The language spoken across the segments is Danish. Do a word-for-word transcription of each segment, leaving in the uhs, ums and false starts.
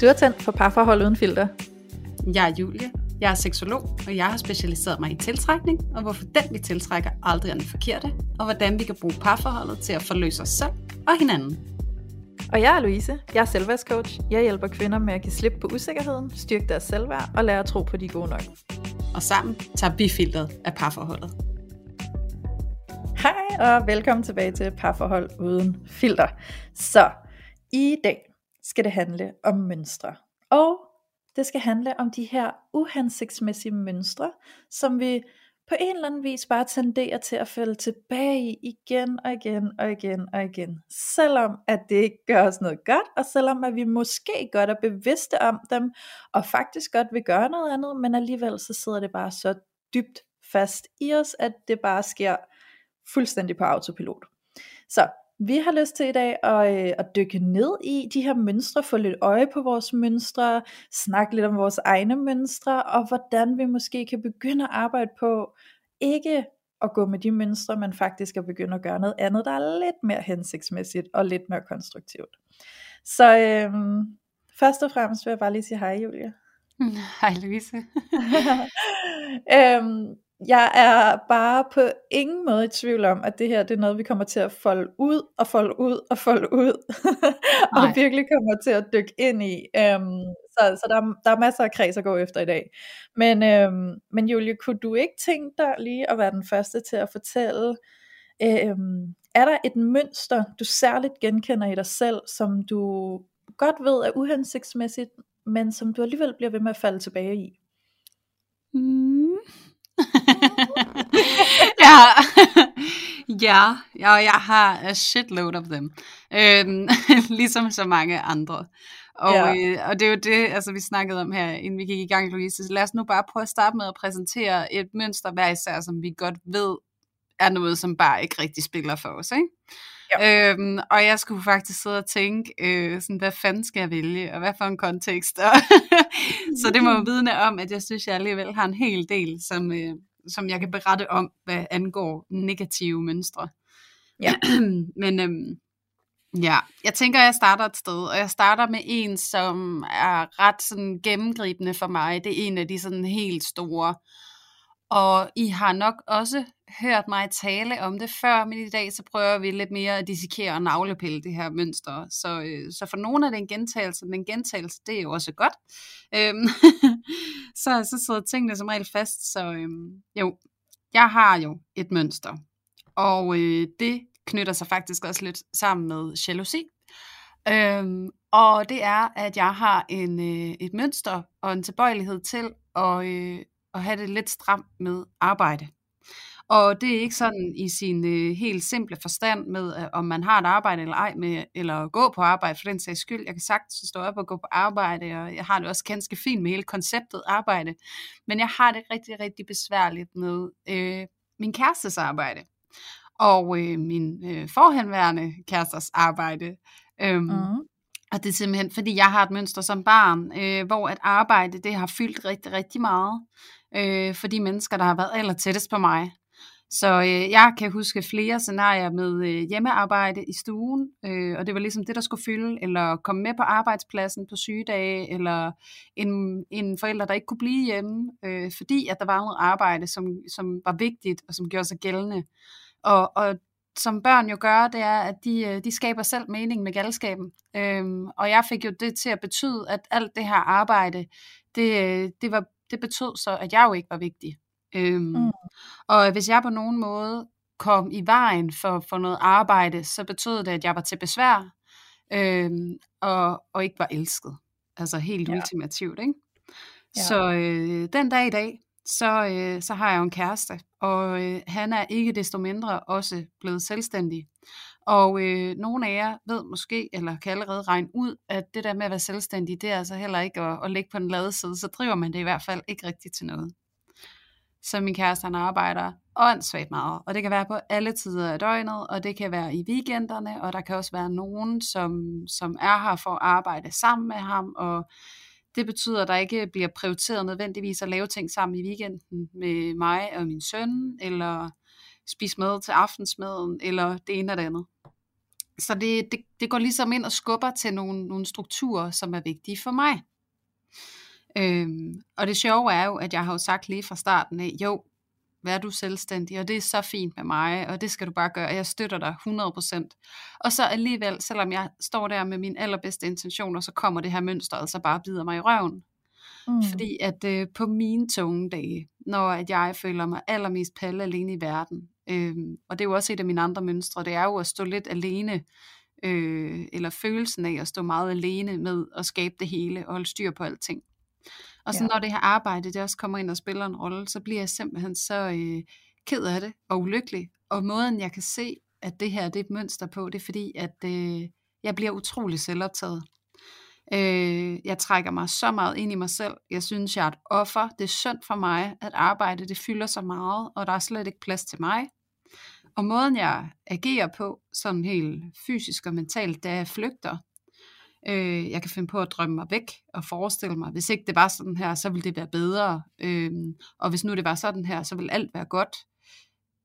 Du er tændt for parforhold uden filter. Jeg er Julie, jeg er seksolog, og jeg har specialiseret mig i tiltrækning, og hvorfor den vi tiltrækker aldrig er den forkerte, og hvordan vi kan bruge parforholdet til at forløse os selv og hinanden. Og jeg er Louise, jeg er selvværdscoach. Jeg hjælper kvinder med at give slip på usikkerheden, styrke deres selvværd og lære at tro på de gode nok. Og sammen tager vi filteret af parforholdet. Hej og velkommen tilbage til Parforhold uden filter. Så i dag skal det handle om mønstre. Og det skal handle om de her uhensigtsmæssige mønstre, som vi på en eller anden vis bare tenderer til at falde tilbage i igen og igen og igen og igen. Selvom at det ikke gør os noget godt, og selvom at vi måske godt er bevidste om dem, og faktisk godt vil gøre noget andet, men alligevel så sidder det bare så dybt fast i os, at det bare sker fuldstændig på autopilot. Så vi har lyst til i dag at, øh, at dykke ned i de her mønstre, få lidt øje på vores mønstre, snakke lidt om vores egne mønstre, og hvordan vi måske kan begynde at arbejde på, ikke at gå med de mønstre, men faktisk at begynde at gøre noget andet, der er lidt mere hensigtsmæssigt og lidt mere konstruktivt. Så øh, først og fremmest vil jeg bare lige sige hej, Julia. Hej, Louise. øhm, Jeg er bare på ingen måde i tvivl om, at det her det er noget, vi kommer til at folde ud, og folde ud, og folde ud, og virkelig kommer til at dykke ind i. Øhm, så så der, der er masser af kreds at gå efter i dag. Men, øhm, men Julie, kunne du ikke tænke dig lige at være den første til at fortælle, øhm, er der et mønster, du særligt genkender i dig selv, som du godt ved er uhensigtsmæssigt, men som du alligevel bliver ved med at falde tilbage i? Mm. ja, ja, ja, jeg har a shitload of them, øhm, ligesom så mange andre, og, yeah. øh, og det er jo det, altså, vi snakkede om her, inden vi gik i gang, Louise, så lad os nu bare prøve at starte med at præsentere et mønster hver især, som vi godt ved er noget, som bare ikke rigtig spiller for os, ikke? Ja. Øhm, og jeg skulle faktisk sidde og tænke, øh, sådan, hvad fanden skal jeg vælge, og hvad for en kontekst? Så det må jo vidne om, at jeg synes, jeg alligevel har en hel del, som, øh, som jeg kan berette om, hvad angår negative mønstre. Ja. Men øhm, ja, jeg tænker, jeg starter et sted, og jeg starter med en, som er ret sådan, gennemgribende for mig. Det er en af de sådan, helt store. Og I har nok også hørt mig tale om det før, men i dag så prøver vi lidt mere at dissekere og navlepille det her mønster. Så, øh, så for nogle af den gentagelse, men gentagelse, det er jo også godt. Øhm, så, så sidder tingene som regel fast, så øhm, jo, jeg har jo et mønster. Og øh, det knytter sig faktisk også lidt sammen med jalousi. Øhm, og det er, at jeg har en, øh, et mønster og en tilbøjelighed til at... Øh, og have det lidt stramt med arbejde. Og det er ikke sådan i sin øh, helt simple forstand med, øh, om man har et arbejde eller ej, med, eller gå på arbejde, for den sags skyld. Jeg kan sagtens stå op og gå på arbejde, og jeg har det også ganske fint med hele konceptet arbejde. Men jeg har det rigtig, rigtig besværligt med øh, min kærestes arbejde, og øh, min øh, forhenværende kæresters arbejde. Øhm, mm. Og det er simpelthen, fordi jeg har et mønster som barn, øh, hvor at arbejde, det har fyldt rigtig, rigtig meget. Øh, for de mennesker, der har været aller tættest på mig. Så øh, jeg kan huske flere scenarier med øh, hjemmearbejde i stuen, øh, og det var ligesom det, der skulle fylde, eller komme med på arbejdspladsen på sygedage, eller en, en forælder, der ikke kunne blive hjemme, øh, fordi at der var noget arbejde, som, som var vigtigt, og som gjorde sig gældende. Og, og som børn jo gør, det er, at de, de skaber selv mening med galskaben. Øhm, og jeg fik jo det til at betyde, at alt det her arbejde, det, det var det betød så, at jeg jo ikke var vigtig. Øhm, mm. Og hvis jeg på nogen måde kom i vejen for, for noget arbejde, så betød det, at jeg var til besvær, øhm, og, og ikke var elsket. Altså helt ja. ultimativt, ikke? Ja. Så øh, den dag i dag, så, øh, så har jeg jo en kæreste, og øh, han er ikke desto mindre også blevet selvstændig. Og øh, nogle af jer ved måske, eller kan allerede regne ud, at det der med at være selvstændig, det er altså heller ikke at, at ligge på den lade side, så driver man det i hvert fald ikke rigtigt til noget. Så min kæreste, han arbejder åndssvagt meget, og det kan være på alle tider af døgnet, og det kan være i weekenderne, og der kan også være nogen, som, som er her for at arbejde sammen med ham, og det betyder, at der ikke bliver prioriteret nødvendigvis at lave ting sammen i weekenden med mig og min søn, eller spise mad til aftensmaden, eller det ene og det andet. Så det, det, det går ligesom ind og skubber til nogle, nogle strukturer, som er vigtige for mig. Øhm, og det sjove er jo, at jeg har jo sagt lige fra starten af, jo, vær du selvstændig, og det er så fint med mig, og det skal du bare gøre, og jeg støtter dig hundrede procent. Og så alligevel, selvom jeg står der med mine allerbedste intentioner, så kommer det her mønster altså bare bider mig i røven. Mm. Fordi at øh, på mine tunge dage, når at jeg føler mig allermest palle alene i verden, øh, og det er jo også et af mine andre mønstre, det er jo at stå lidt alene, øh, eller følelsen af at stå meget alene med at skabe det hele og holde styr på alting. Og så ja. Når det her arbejde, det også kommer ind og spiller en rolle, så bliver jeg simpelthen så øh, ked af det og ulykkelig. Og måden jeg kan se, at det her det er et mønster på, det er fordi, at øh, jeg bliver utrolig selvoptaget. Øh, jeg trækker mig så meget ind i mig selv. Jeg synes, jeg er et offer. Det er synd for mig, at arbejde det fylder så meget, og der er slet ikke plads til mig. Og måden jeg agerer på, sådan helt fysisk og mentalt, da jeg flygter. Øh, jeg kan finde på at drømme mig væk og forestille mig, hvis ikke det var sådan her, så ville det være bedre. Øh, og hvis nu det var sådan her, så ville alt være godt.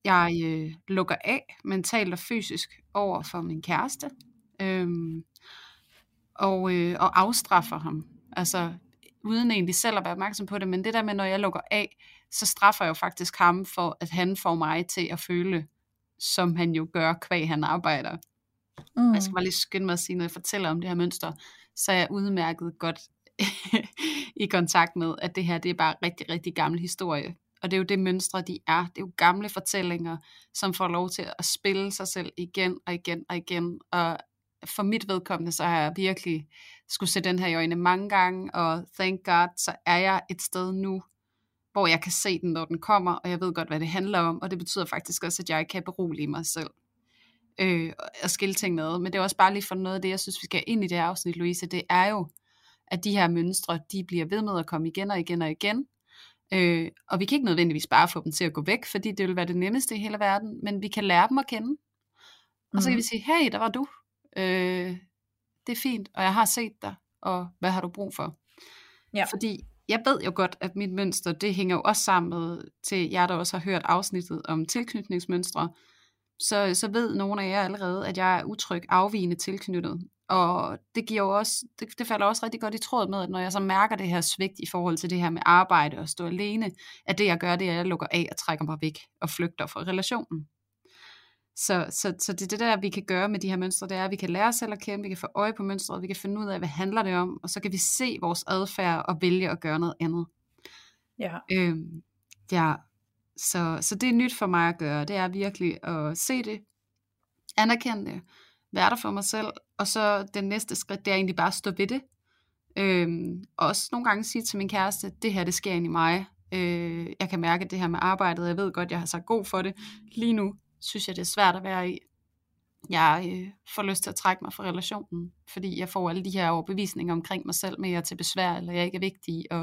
Jeg øh, lukker af mentalt og fysisk over for min kæreste. Øh, Og, øh, og afstraffer ham, altså uden egentlig selv at være opmærksom på det, men det der med, når jeg lukker af, så straffer jeg jo faktisk ham for, at han får mig til at føle, som han jo gør, kvæg han arbejder. Mm. Jeg skal bare lige skynde mig at sige, når jeg fortæller om det her mønster, så er jeg udmærket godt i kontakt med, at det her, det er bare rigtig, rigtig gammel historie. Og det er jo det mønstre, de er. Det er jo gamle fortællinger, som får lov til at spille sig selv igen og igen og igen, og for mit vedkommende, så har jeg virkelig skulle se den her i øjnene mange gange, og thank God, så er jeg et sted nu, hvor jeg kan se den, når den kommer, og jeg ved godt, hvad det handler om, og det betyder faktisk også, at jeg kan berolige mig selv, øh, og skille ting med, men det er også bare lige for noget af det, jeg synes, vi skal ind i det her afsnit, Louise, det er jo, at de her mønstre, de bliver ved med at komme igen og igen og igen, øh, og vi kan ikke nødvendigvis bare få dem til at gå væk, fordi det vil være det nemmeste i hele verden, men vi kan lære dem at kende, og så kan vi sige, hey, der var du, Øh, det er fint, og jeg har set dig, og hvad har du brug for? Ja. Fordi jeg ved jo godt, at mit mønster, det hænger jo også sammen med, til jer, der også har hørt afsnittet om tilknytningsmønstre, så, så ved nogle af jer allerede, at jeg er utryg, afvigende tilknyttet, og det giver jo også, det, det falder også rigtig godt i tråd med, at når jeg så mærker det her svigt i forhold til det her med arbejde og stå alene, at det jeg gør, det er, at jeg lukker af og trækker mig væk og flygter fra relationen. Så, så, så det er det der, vi kan gøre med de her mønstre, det er, at vi kan lære os selv at kende, vi kan få øje på mønstret, vi kan finde ud af, hvad handler det om, og så kan vi se vores adfærd og vælge at gøre noget andet. Ja. Øhm, ja. Så, så det er nyt for mig at gøre, det er virkelig at se det, anerkende det, være der for mig selv, og så den næste skridt, det er egentlig bare at stå ved det. Øhm, og også nogle gange sige til min kæreste, det her, det sker ind i mig. Øh, jeg kan mærke det her med arbejdet, jeg ved godt, jeg har sagt god for det lige nu. Synes jeg, det er svært at være i. Jeg øh, får lyst til at trække mig fra relationen, fordi jeg får alle de her overbevisninger omkring mig selv, med at jeg er til besvær, eller jeg ikke er vigtig, og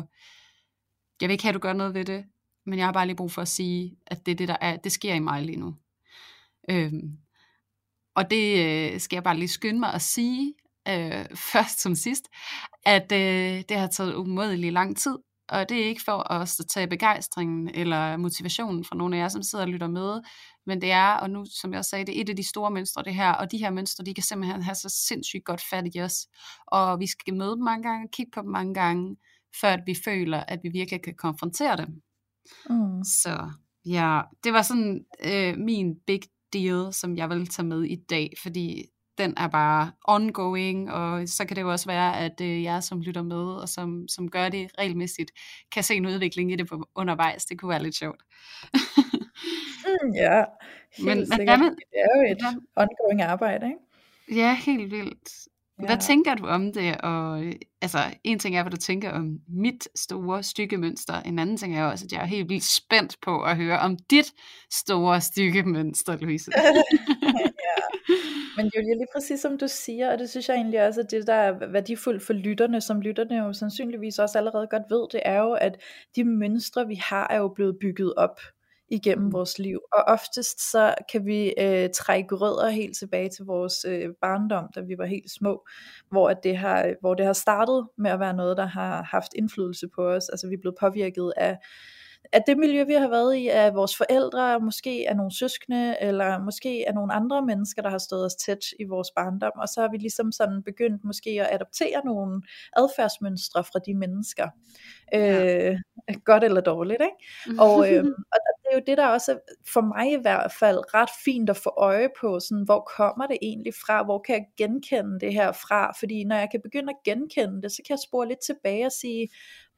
jeg vil ikke have, at du gør noget ved det, men jeg har bare lige brug for at sige, at det er det, der er, det sker i mig lige nu. Øhm, og det øh, skal jeg bare lige skynde mig at sige, øh, først som sidst, at øh, det har taget umådelig lang tid, og det er ikke for os at tage begejstringen eller motivationen fra nogle af jer, som sidder og lytter med, men det er, og nu som jeg også sagde, det er et af de store mønstre det her, og de her mønstre, de kan simpelthen have så sindssygt godt fat i os, og vi skal møde dem mange gange, kigge på dem mange gange, før at vi føler, at vi virkelig kan konfrontere dem. Mm. Så ja, det var sådan øh, min big deal, som jeg vil tage med i dag, fordi den er bare ongoing, og så kan det jo også være, at øh, jeg som lytter med, og som, som gør det regelmæssigt, kan se en udvikling i det på, undervejs. Det kunne være lidt sjovt. mm, ja, helt sikkert. Men, det er jo et ja. ongoing arbejde, ikke? Ja, helt vildt. Ja. Hvad tænker du om det? Og, altså, en ting er, hvad du tænker om mit store stykkemønster. En anden ting er også, at jeg er helt vildt spændt på at høre om dit store stykkemønster, Louise. ja. Men Julie, lige præcis som du siger, og det synes jeg egentlig også, at det der er værdifuldt for lytterne, som lytterne jo sandsynligvis også allerede godt ved, det er jo, at de mønstre, vi har, er jo blevet bygget op igennem vores liv, og oftest så kan vi øh, trække rødder helt tilbage til vores øh, barndom, da vi var helt små, hvor, at det har, hvor det har startet med at være noget, der har haft indflydelse på os, altså vi er blevet påvirket af at det miljø, vi har været i, er vores forældre, måske er nogle søskende, eller måske er nogle andre mennesker, der har stået os tæt i vores barndom, og så har vi ligesom sådan begyndt måske at adoptere nogle adfærdsmønstre fra de mennesker. Ja. Øh, godt eller dårligt, ikke? Og, øh, og det er jo det, der også er, for mig i hvert fald, ret fint at få øje på, sådan, hvor kommer det egentlig fra, hvor kan jeg genkende det her fra, fordi når jeg kan begynde at genkende det, så kan jeg spore lidt tilbage og sige,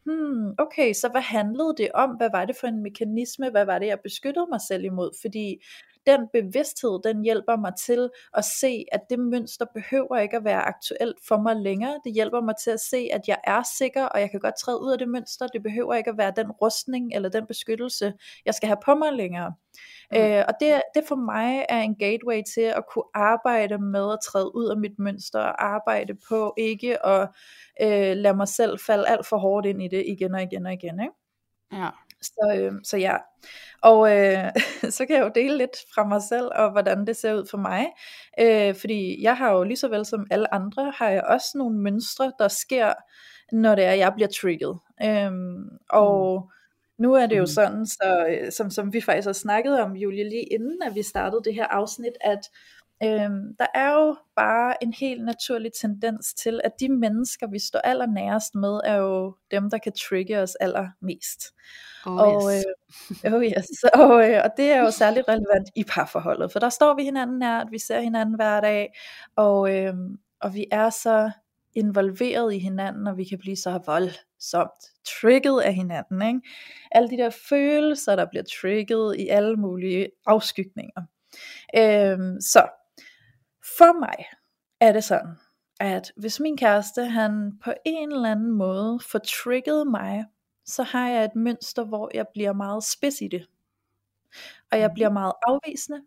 Hmm, okay, så hvad handlede det om? Hvad var det for en mekanisme? Hvad var det, jeg beskyttede mig selv imod? Fordi den bevidsthed, den hjælper mig til at se, at det mønster behøver ikke at være aktuelt for mig længere. Det hjælper mig til at se, at jeg er sikker, og jeg kan godt træde ud af det mønster. Det behøver ikke at være den rustning eller den beskyttelse, jeg skal have på mig længere. Mm. Øh, og det, det for mig er en gateway til at kunne arbejde med at træde ud af mit mønster, og arbejde på ikke at øh, lade mig selv falde alt for hårdt ind i det igen og igen og igen, ikke? Ja. Så, øh, så ja, og øh, så kan jeg jo dele lidt fra mig selv, og hvordan det ser ud for mig, øh, fordi jeg har jo lige så vel som alle andre, har jeg også nogle mønstre, der sker, når det er, jeg bliver trigget, øh, og mm. nu er det jo sådan, så, som, som vi faktisk har snakket om, Julie, lige inden at vi startede det her afsnit, at Øhm, der er jo bare en helt naturlig tendens til, at de mennesker, vi står allernærest med, er jo dem, der kan trigge os allermest. Oh, og, yes. Øh, oh yes. Og, øh, og det er jo særligt relevant i parforholdet, for der står vi hinanden nært, vi ser hinanden hver dag, og, øh, og vi er så involveret i hinanden, og vi kan blive så voldsomt trigget af hinanden, ikke? Alle de der følelser, der bliver trigget i alle mulige afskygninger. Øhm, så for mig er det sådan, at hvis min kæreste, han på en eller anden måde får trigget mig, så har jeg et mønster, hvor jeg bliver meget spids i det, og jeg bliver meget afvisende,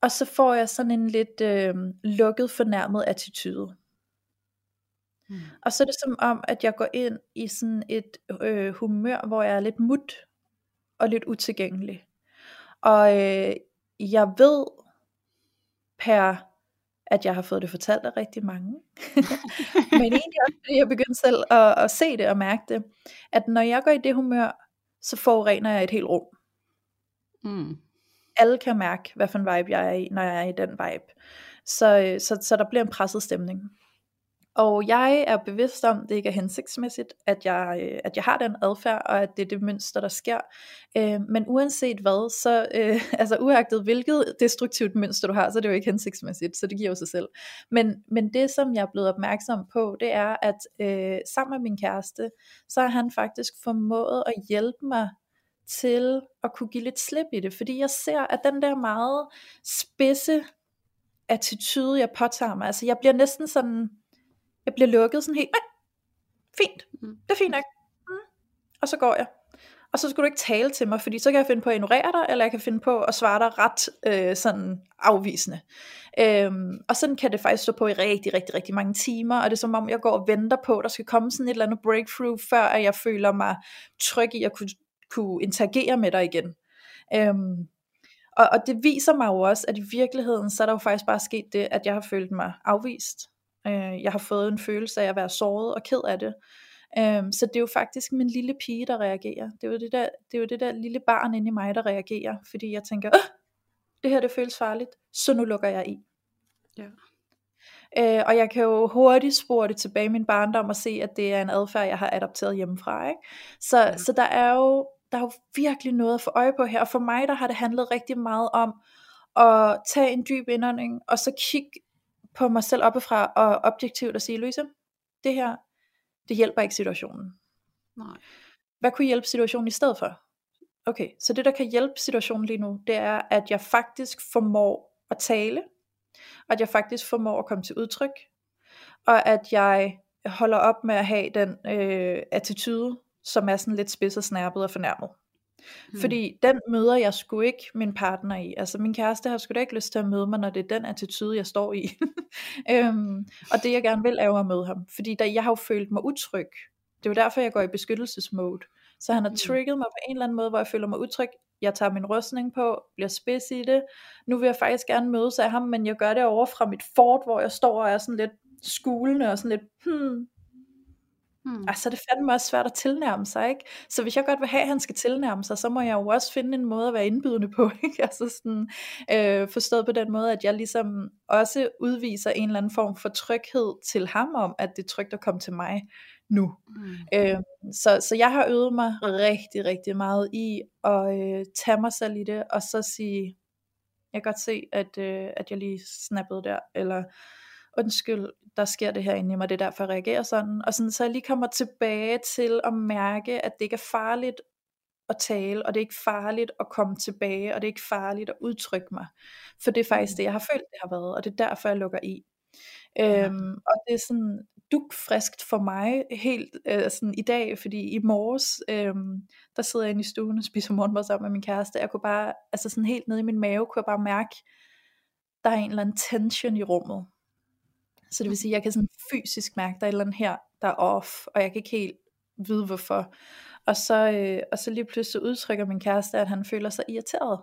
og så får jeg sådan en lidt øh, lukket, fornærmet attitude. Mm. Og så er det som om, at jeg går ind i sådan et øh, humør, hvor jeg er lidt mut og lidt utilgængelig, og øh, jeg ved per, at jeg har fået det fortalt af rigtig mange, men egentlig også, fordi jeg begyndte selv at, at se det og mærke det, at når jeg går i det humør, så forurener jeg et helt rum. Mm. Alle kan mærke, hvad for en vibe jeg er i, når jeg er i den vibe. Så, så, så der bliver en presset stemning. Og jeg er bevidst om, det ikke er hensigtsmæssigt, at jeg, at jeg har den adfærd, og at det er det mønster, der sker. Øh, men uanset hvad, så øh, altså uagtet hvilket destruktivt mønster du har, så er det jo ikke hensigtsmæssigt, så det giver jo sig selv. Men, men det, som jeg er blevet opmærksom på, det er, at øh, sammen med min kæreste, så har han faktisk formået at hjælpe mig til at kunne give lidt slip i det. Fordi jeg ser, at den der meget spidse attitude, jeg påtager mig, altså jeg bliver næsten sådan... Jeg bliver lukket sådan helt, fint, det er fint nok, og så går jeg. Og så skal du ikke tale til mig, fordi så kan jeg finde på at ignorere dig, eller jeg kan finde på at svare dig ret øh, sådan afvisende. Øhm, og sådan kan det faktisk stå på i rigtig, rigtig, rigtig mange timer, og det er som om jeg går og venter på, at der skal komme sådan et eller andet breakthrough, før at jeg føler mig tryg i at kunne, kunne interagere med dig igen. Øhm, og, og det viser mig jo også, at i virkeligheden, så er der jo faktisk bare sket det, at jeg har følt mig afvist. Jeg har fået en følelse af at være såret og ked af det. Så det er jo faktisk min lille pige, der reagerer. Det er jo det der, det er jo det der lille barn inde i mig, der reagerer. Fordi jeg tænker, Åh, det her det føles farligt, så nu lukker jeg i. Ja. Og jeg kan jo hurtigt spore det tilbage i min barndom og se, at det er en adfærd, jeg har adopteret hjemmefra. Ikke? Så, ja. så der, er jo, der er jo virkelig noget at få øje på her. Og for mig der har det handlet rigtig meget om at tage en dyb indånding og så kigge på mig selv oppefra og objektivt at sige, Louise, det her, det hjælper ikke situationen. Nej. Hvad kunne hjælpe situationen i stedet for? Okay, så det der kan hjælpe situationen lige nu, det er, at jeg faktisk formår at tale, og at jeg faktisk formår at komme til udtryk, og at jeg holder op med at have den øh, attitude, som er sådan lidt spids og snærpet og fornærmet. Hmm. Fordi den møder jeg sgu ikke min partner i. Altså min kæreste har sgu da ikke lyst til at møde mig, når det er den attitude jeg står i. øhm, Og det jeg gerne vil er jo at møde ham, fordi da jeg har jo følt mig utryg. Det er jo derfor jeg går i beskyttelsesmode. Så han har hmm. trigget mig på en eller anden måde, hvor jeg føler mig utryg. Jeg tager min rustning på, bliver spids i det. Nu vil jeg faktisk gerne mødes af ham, men jeg gør det over fra mit fort, hvor jeg står og er sådan lidt skulende og sådan lidt hmm. Hmm. Og så er det fandme også svært at tilnærme sig, ikke? Så hvis jeg godt vil have, at han skal tilnærme sig, så må jeg jo også finde en måde at være indbydende på, ikke? Altså sådan, øh, forstået på den måde, at jeg ligesom også udviser en eller anden form for tryghed til ham om, at det er trygt at komme til mig nu. Mm. Øh, så, så jeg har øvet mig rigtig, rigtig meget i at øh, tage mig selv i det, og så sige, jeg kan godt se, at, øh, at jeg lige snappede der, eller undskyld, der sker det her inde i mig, det er derfor jeg reagerer sådan, og sådan, så jeg lige kommer tilbage til at mærke, at det ikke er farligt at tale, og det er ikke farligt at komme tilbage, og det er ikke farligt at udtrykke mig, for det er faktisk det, jeg har følt, det har været, og det er derfor, jeg lukker i. Ja. Øhm, og det er sådan dugfriskt for mig helt øh, sådan i dag, fordi i morges øh, der sidder jeg inde i stuen og spiser morgenmad sammen med min kæreste. Jeg kunne bare, altså sådan helt nede i min mave, kunne jeg bare mærke, der er en eller anden tension i rummet. Så det vil sige, jeg kan sådan fysisk mærke, der er et eller andet her, der er off, og jeg kan ikke helt vide hvorfor. Og så, øh, og så lige pludselig udtrykker min kæreste, at han føler sig irriteret.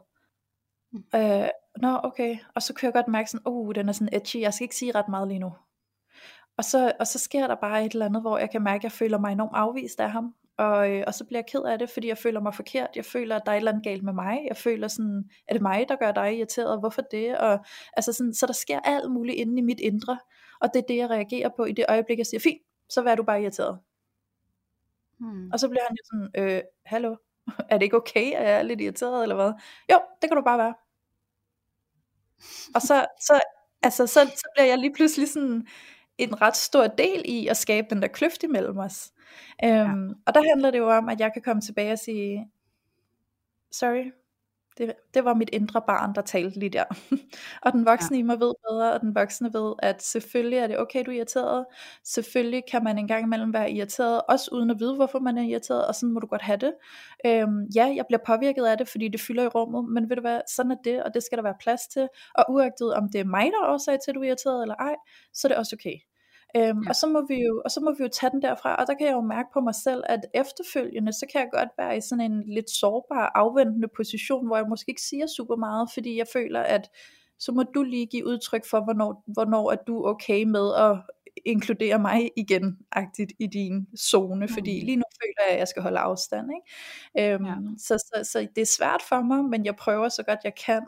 Mm. Øh, Nå, okay. Og så kan jeg godt mærke sådan, oh, den er sådan edgy, jeg skal ikke sige ret meget lige nu. Og så, og så sker der bare et eller andet, hvor jeg kan mærke, at jeg føler mig enormt afvist af ham. Og, øh, og så bliver jeg ked af det, fordi jeg føler mig forkert. Jeg føler, at der er et eller andet galt med mig. Jeg føler sådan, er det mig, der gør dig irriteret? Hvorfor det? Og, altså sådan, så der sker alt muligt inde i mit indre. Og det er det, jeg reagerer på i det øjeblik, jeg siger, fint, så vær du bare irriteret. Hmm. Og så bliver han jo sådan, øh, hallo, er det ikke okay, at jeg er lidt irriteret eller hvad? Jo, det kan du bare være. Og så, så, altså, så, så bliver jeg lige pludselig sådan en ret stor del i at skabe den der kløft imellem os. Øhm, ja. Og der handler det jo om, at jeg kan komme tilbage og sige, sorry, det, det var mit indre barn, der talte lige der. Og den voksne ja. i mig ved bedre, og den voksne ved, at selvfølgelig er det okay, du er irriteret. Selvfølgelig kan man en gang imellem være irriteret, også uden at vide, hvorfor man er irriteret, og sådan må du godt have det. Øhm, ja, jeg bliver påvirket af det, fordi det fylder i rummet, men ved du hvad, sådan er det, og det skal der være plads til. Og uagtet om det er mig, der er årsag til, at du er irriteret eller ej, så er det også okay. Øhm, ja. og, så må vi jo, og så må vi jo tage den derfra, og der kan jeg jo mærke på mig selv, at efterfølgende, så kan jeg godt være i sådan en lidt sårbar, afventende position, hvor jeg måske ikke siger super meget, fordi jeg føler, at så må du lige give udtryk for, hvornår, hvornår er du okay med at inkludere mig igen-agtigt i din zone, mm. fordi lige nu føler jeg, at jeg skal holde afstand, ikke? Øhm, ja. så, så, så det er svært for mig, men jeg prøver så godt jeg kan,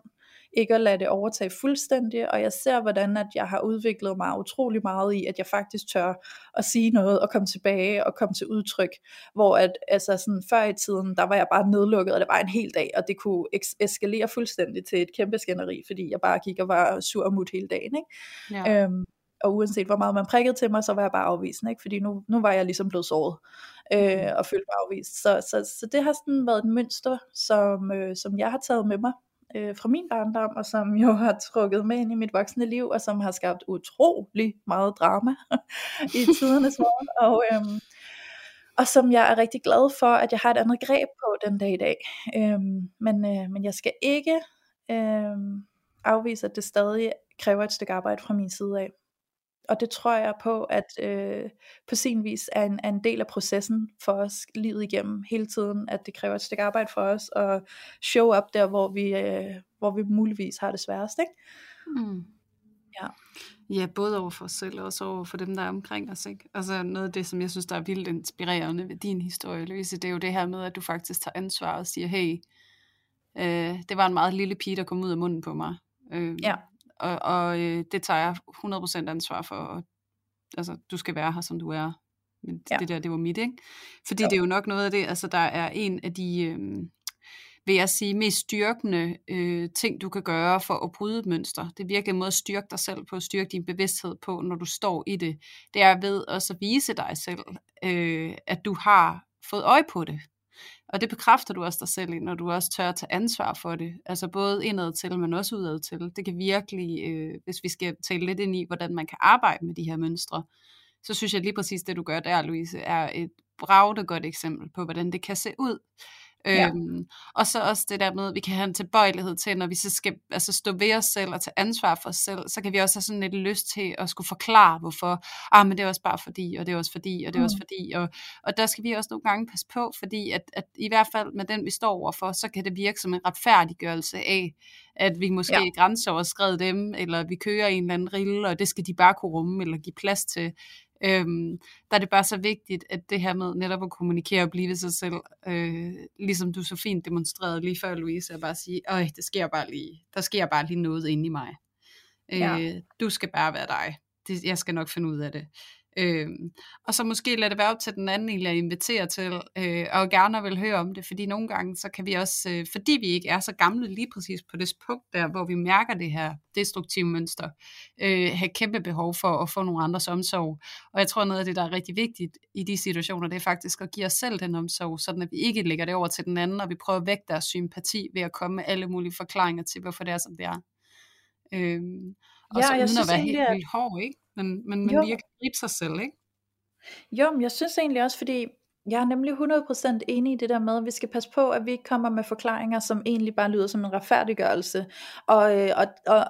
ikke at lade det overtage fuldstændig, og jeg ser, hvordan at jeg har udviklet mig utrolig meget i, at jeg faktisk tør at sige noget, og komme tilbage, og komme til udtryk, hvor at, altså sådan, før i tiden, der var jeg bare nedlukket, og det var en hel dag, og det kunne eskalere fuldstændig til et kæmpe skænderi, fordi jeg bare gik og var sur og mut hele dagen, ikke? Ja. Øhm, og uanset hvor meget man prikkede til mig, så var jeg bare afvisende, ikke? Fordi nu, nu var jeg ligesom blevet såret, øh, og følte mig afvist, så, så, så det har sådan været et mønster, som, øh, som jeg har taget med mig, Øh, fra min barndom, og som jo har trukket med ind i mit voksne liv, og som har skabt utrolig meget drama i tidernes morgen, og, øhm, og som jeg er rigtig glad for, at jeg har et andet greb på den dag i dag. Øhm, men, øh, men jeg skal ikke øh, afvise, at det stadig kræver et stykke arbejde fra min side af. Og det tror jeg på, at øh, på sin vis er en, er en del af processen for os, livet igennem hele tiden, at det kræver et stykke arbejde for os, og show up der, hvor vi, øh, hvor vi muligvis har det sværest, ikke? Mm. Ja. Ja, både over for os selv, og også over for dem, der er omkring os, ikke? Altså noget af det, som jeg synes, der er vildt inspirerende ved din historie, Louise, det er jo det her med, at du faktisk tager ansvar og siger, hey, øh, det var en meget lille pige, der kom ud af munden på mig. Øh, ja. Og, og øh, det tager jeg hundrede procent ansvar for, og, altså du skal være her som du er, men ja. det der, det var mit, ikke? Fordi jo. Det er jo nok noget af det, altså der er en af de, øh, vil jeg sige, mest styrkende øh, ting du kan gøre for at bryde et mønster. Det er virkelig en måde at styrke dig selv på, styrke din bevidsthed på, når du står i det. Det er ved også at vise dig selv, øh, at du har fået øje på det. Og det bekræfter du også dig selv i, når du også tør at tage ansvar for det. Altså både indad til, men også udad til. Det kan virkelig, øh, hvis vi skal tale lidt ind i, hvordan man kan arbejde med de her mønstre, så synes jeg lige præcis det, du gør der, Louise, er et bragende godt eksempel på, hvordan det kan se ud. Ja. Øhm, og så også det der med, at vi kan have en tilbøjelighed til, når vi så skal altså, stå ved os selv og tage ansvar for os selv, så kan vi også have sådan lidt lyst til at skulle forklare, hvorfor, ah, men det er også bare fordi, og det er også fordi, og det er også fordi, og, og der skal vi også nogle gange passe på, fordi at, at i hvert fald med den, vi står overfor, så kan det virke som en retfærdiggørelse af, at vi måske ja. grænseoverskred dem, eller vi kører en eller anden rille, og det skal de bare kunne rumme, eller give plads til, Øhm, der er det bare så vigtigt, at det her med netop at kommunikere og blive ved sig selv, øh, ligesom du så fint demonstrerede lige før, Louise, at bare sige, øj, det sker bare lige, der sker bare lige noget inde i mig. Øh, ja. Du skal bare være dig. Det, jeg skal nok finde ud af det. Øh, og så måske lade det være op til den anden, eller invitere til, øh, og gerne vil høre om det, fordi nogle gange, så kan vi også, øh, fordi vi ikke er så gamle lige præcis på det punkt der, hvor vi mærker det her destruktive mønster, øh, have kæmpe behov for at få nogle andres omsorg. Og jeg tror, noget af det, der er rigtig vigtigt i de situationer, det er faktisk at give os selv den omsorg, sådan at vi ikke lægger det over til den anden, og vi prøver at vække deres sympati ved at komme med alle mulige forklaringer til, hvorfor det er, som det er. Øh, og ja, så uden at være helt at... vildt hård, ikke? Men, men, men lige at gribe sig selv, ikke? Jo, men jeg synes egentlig også, fordi jeg er nemlig hundrede procent enig i det der med, at vi skal passe på, at vi ikke kommer med forklaringer, som egentlig bare lyder som en retfærdiggørelse, og, og, og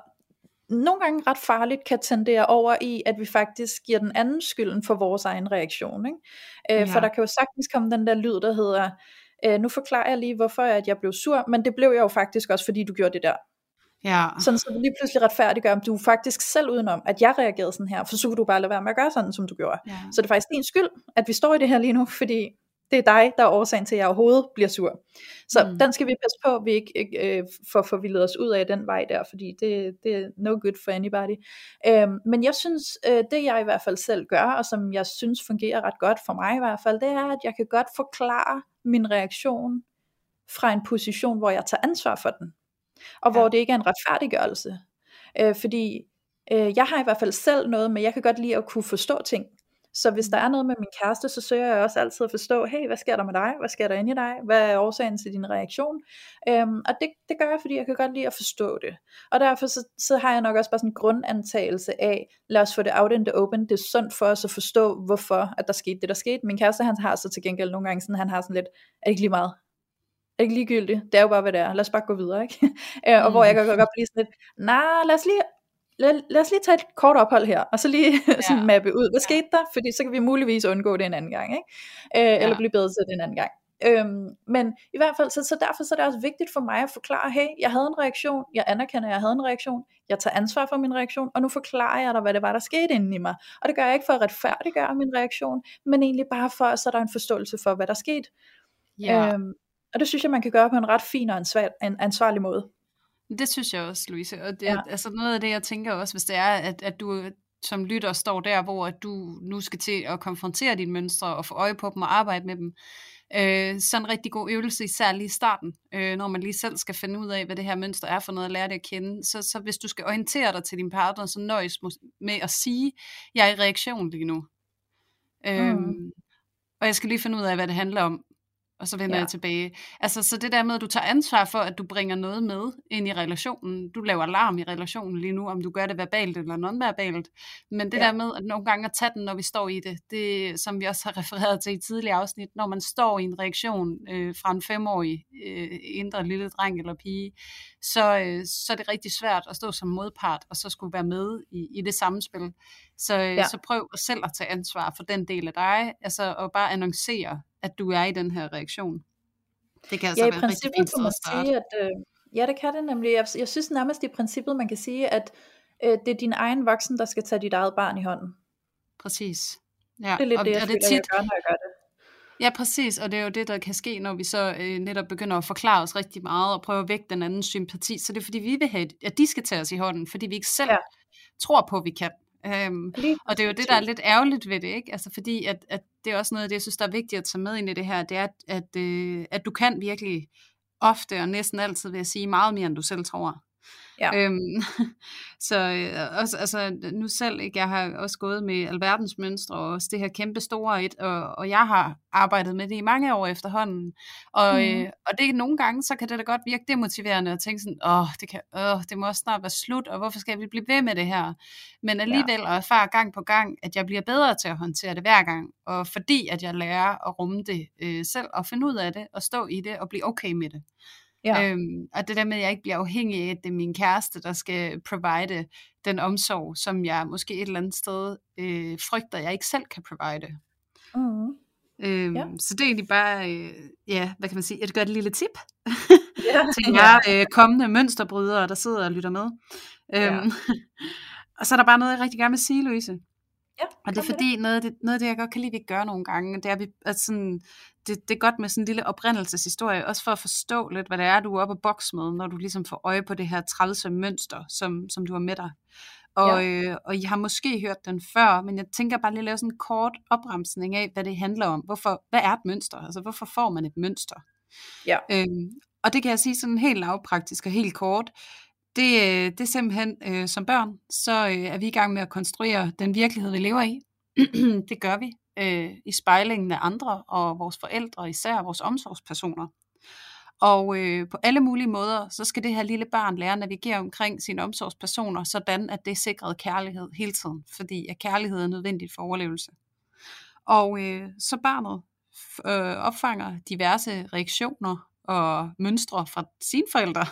nogle gange ret farligt kan tendere over i, at vi faktisk giver den anden skylden for vores egen reaktion, ikke? Ja. For der kan jo sagtens komme den der lyd, der hedder, nu forklarer jeg lige, hvorfor at jeg blev sur, men det blev jeg jo faktisk også, fordi du gjorde det der. Ja. Sådan så vi lige pludselig retfærdiggør, om du er faktisk selv udenom, at jeg reagerede sådan her, for så kunne du bare lade være med at gøre sådan, som du gjorde. Ja. Så det er faktisk din skyld, at vi står i det her lige nu, fordi det er dig, der er årsagen til, at jeg overhovedet bliver sur. Så mm. den skal vi passe på, at vi ikke, ikke øh, får forvildet os ud af den vej der, fordi det, det er no good for anybody. Øhm, men jeg synes, øh, det jeg i hvert fald selv gør, og som jeg synes fungerer ret godt for mig i hvert fald, det er, at jeg kan godt forklare min reaktion fra en position, hvor jeg tager ansvar for den. Og hvor ja. det ikke er en retfærdiggørelse, øh, fordi øh, jeg har i hvert fald selv noget med, jeg kan godt lide at kunne forstå ting, så hvis der er noget med min kæreste, så søger jeg også altid at forstå, hey, hvad sker der med dig, hvad sker der inde i dig, hvad er årsagen til din reaktion, øhm, og det, det gør jeg, fordi jeg kan godt lide at forstå det, og derfor så, så har jeg nok også bare sådan en grundantagelse af, lad os få det out in the open, det er sundt for os at forstå, hvorfor at der skete det, der skete. Min kæreste, han har så til gengæld nogle gange sådan, han har sådan lidt, er ikke lige meget, ikke ligegyldigt, det er jo bare hvad det er, lad os bare gå videre, ikke? og mm. hvor jeg kan godt blive sådan lidt, nej, lad os lige lad, lad os lige tage et kort ophold her, og så lige ja. sådan mappe ud, hvad ja. skete der, fordi så kan vi muligvis undgå det en anden gang, ikke? Øh, ja. eller blive bedre til det en anden gang. Øhm, men i hvert fald, så, så derfor så er det også vigtigt for mig at forklare, hey, jeg havde en reaktion, jeg anerkender, jeg havde en reaktion, jeg tager ansvar for min reaktion, og nu forklarer jeg dig, hvad det var, der skete inde i mig, og det gør jeg ikke for at retfærdiggøre min reaktion, men egentlig bare for, så der er en forståelse for, hvad der skete. Ja. Øhm, Og det synes jeg, man kan gøre på en ret fin og ansvarlig måde. Det synes jeg også, Louise. Og det, ja. altså noget af det, jeg tænker også, hvis det er, at, at du som lytter står der, hvor du nu skal til at konfrontere dine mønstre og få øje på dem og arbejde med dem. Øh, så en rigtig god øvelse, især lige i starten, øh, når man lige selv skal finde ud af, hvad det her mønster er for noget, at lære det at kende. Så, så hvis du skal orientere dig til din partner, så nøjes med at sige, jeg er i reaktion lige nu. Øh, mm. Og jeg skal lige finde ud af, hvad det handler om. Og så vender ja. jeg tilbage. Altså, så det der med, at du tager ansvar for, at du bringer noget med ind i relationen. Du laver alarm i relationen lige nu, om du gør det verbalt eller nonverbalt. Men det ja. der med, at nogle gange at tage den, når vi står i det, det som vi også har refereret til i tidligere afsnit, når man står i en reaktion øh, fra en femårig øh, indre lille dreng eller pige, så, øh, så er det rigtig svært at stå som modpart, og så skulle være med i, i det samspil. Så, ja. så prøv selv at tage ansvar for den del af dig, altså, og bare annoncere, at du er i den her reaktion. Det kan altså ja, være rigtig fint at starte. Sige, at, øh, ja, det kan det nemlig. Jeg, jeg synes nærmest i princippet, man kan sige, at øh, det er din egen voksen, der skal tage dit eget barn i hånden. Præcis. Ja. Det er lidt og, det, jeg og føler, det tit... jeg gør, når jeg gør det. Ja, præcis, og det er jo det, der kan ske, når vi så øh, netop begynder at forklare os rigtig meget, og prøver at vække den andens sympati, så det er fordi, vi vil have, at de skal tage os i hånden, fordi vi ikke selv ja. tror på, at vi kan. Øhm, og det er jo det, der er lidt ærgerligt ved det, ikke? Altså fordi, at, at det er også noget af det, jeg synes, der er vigtigt at tage med ind i det her, det er, at, at, øh, at du kan virkelig ofte og næsten altid, vil jeg sige, meget mere, end du selv tror. Ja. Øhm, så også, altså, nu selv, ikke? Jeg har også gået med alverdens mønstre og også det her kæmpe store et, og, og jeg har arbejdet med det i mange år efterhånden, og, mm. øh, og det nogle gange, så kan det da godt virke demotiverende at tænke sådan, åh, det, kan, åh, det må også snart være slut, og hvorfor skal vi blive ved med det her, men alligevel ja. erfare gang på gang, at jeg bliver bedre til at håndtere det hver gang, og fordi at jeg lærer at rumme det øh, selv, og finde ud af det, og stå i det, og blive okay med det. Ja. Øhm, og det der med, at jeg ikke bliver afhængig af, at det er min kæreste, der skal provide den omsorg, som jeg måske et eller andet sted øh, frygter, jeg ikke selv kan provide. Mm. Øhm, ja. Så det er egentlig bare, øh, ja, hvad kan man sige, et godt lille tip ja. til jer øh, kommende mønsterbrydere, der sidder og lytter med. Øhm, ja. Og så er der bare noget, jeg rigtig gerne vil sige, Louise. Ja, og det er fordi det. Noget, af det, noget af det, jeg godt kan lide, vi gør nogle gange, det er, at sådan, det, det er godt med sådan en lille oprindelseshistorie, også for at forstå lidt, hvad det er, du er oppe at bokse med, når du ligesom får øje på det her trælse mønster, som, som du har med dig. Og, ja. øh, og I har måske hørt den før, men jeg tænker bare lige at lave sådan en kort opremsning af, hvad det handler om. Hvorfor, hvad er et mønster? Altså, hvorfor får man et mønster? Ja. Øhm, og det kan jeg sige sådan helt lavpraktisk og helt kort. Det, det er simpelthen, øh, som børn, så øh, er vi i gang med at konstruere den virkelighed, vi lever i. Det gør vi øh, i spejlingen af andre og vores forældre, især vores omsorgspersoner. Og øh, på alle mulige måder, så skal det her lille barn lære at navigere omkring sine omsorgspersoner, sådan at det er sikret kærlighed hele tiden, fordi at kærlighed er nødvendigt for overlevelse. Og øh, så barnet øh, opfanger diverse reaktioner og mønstre fra sine forældre,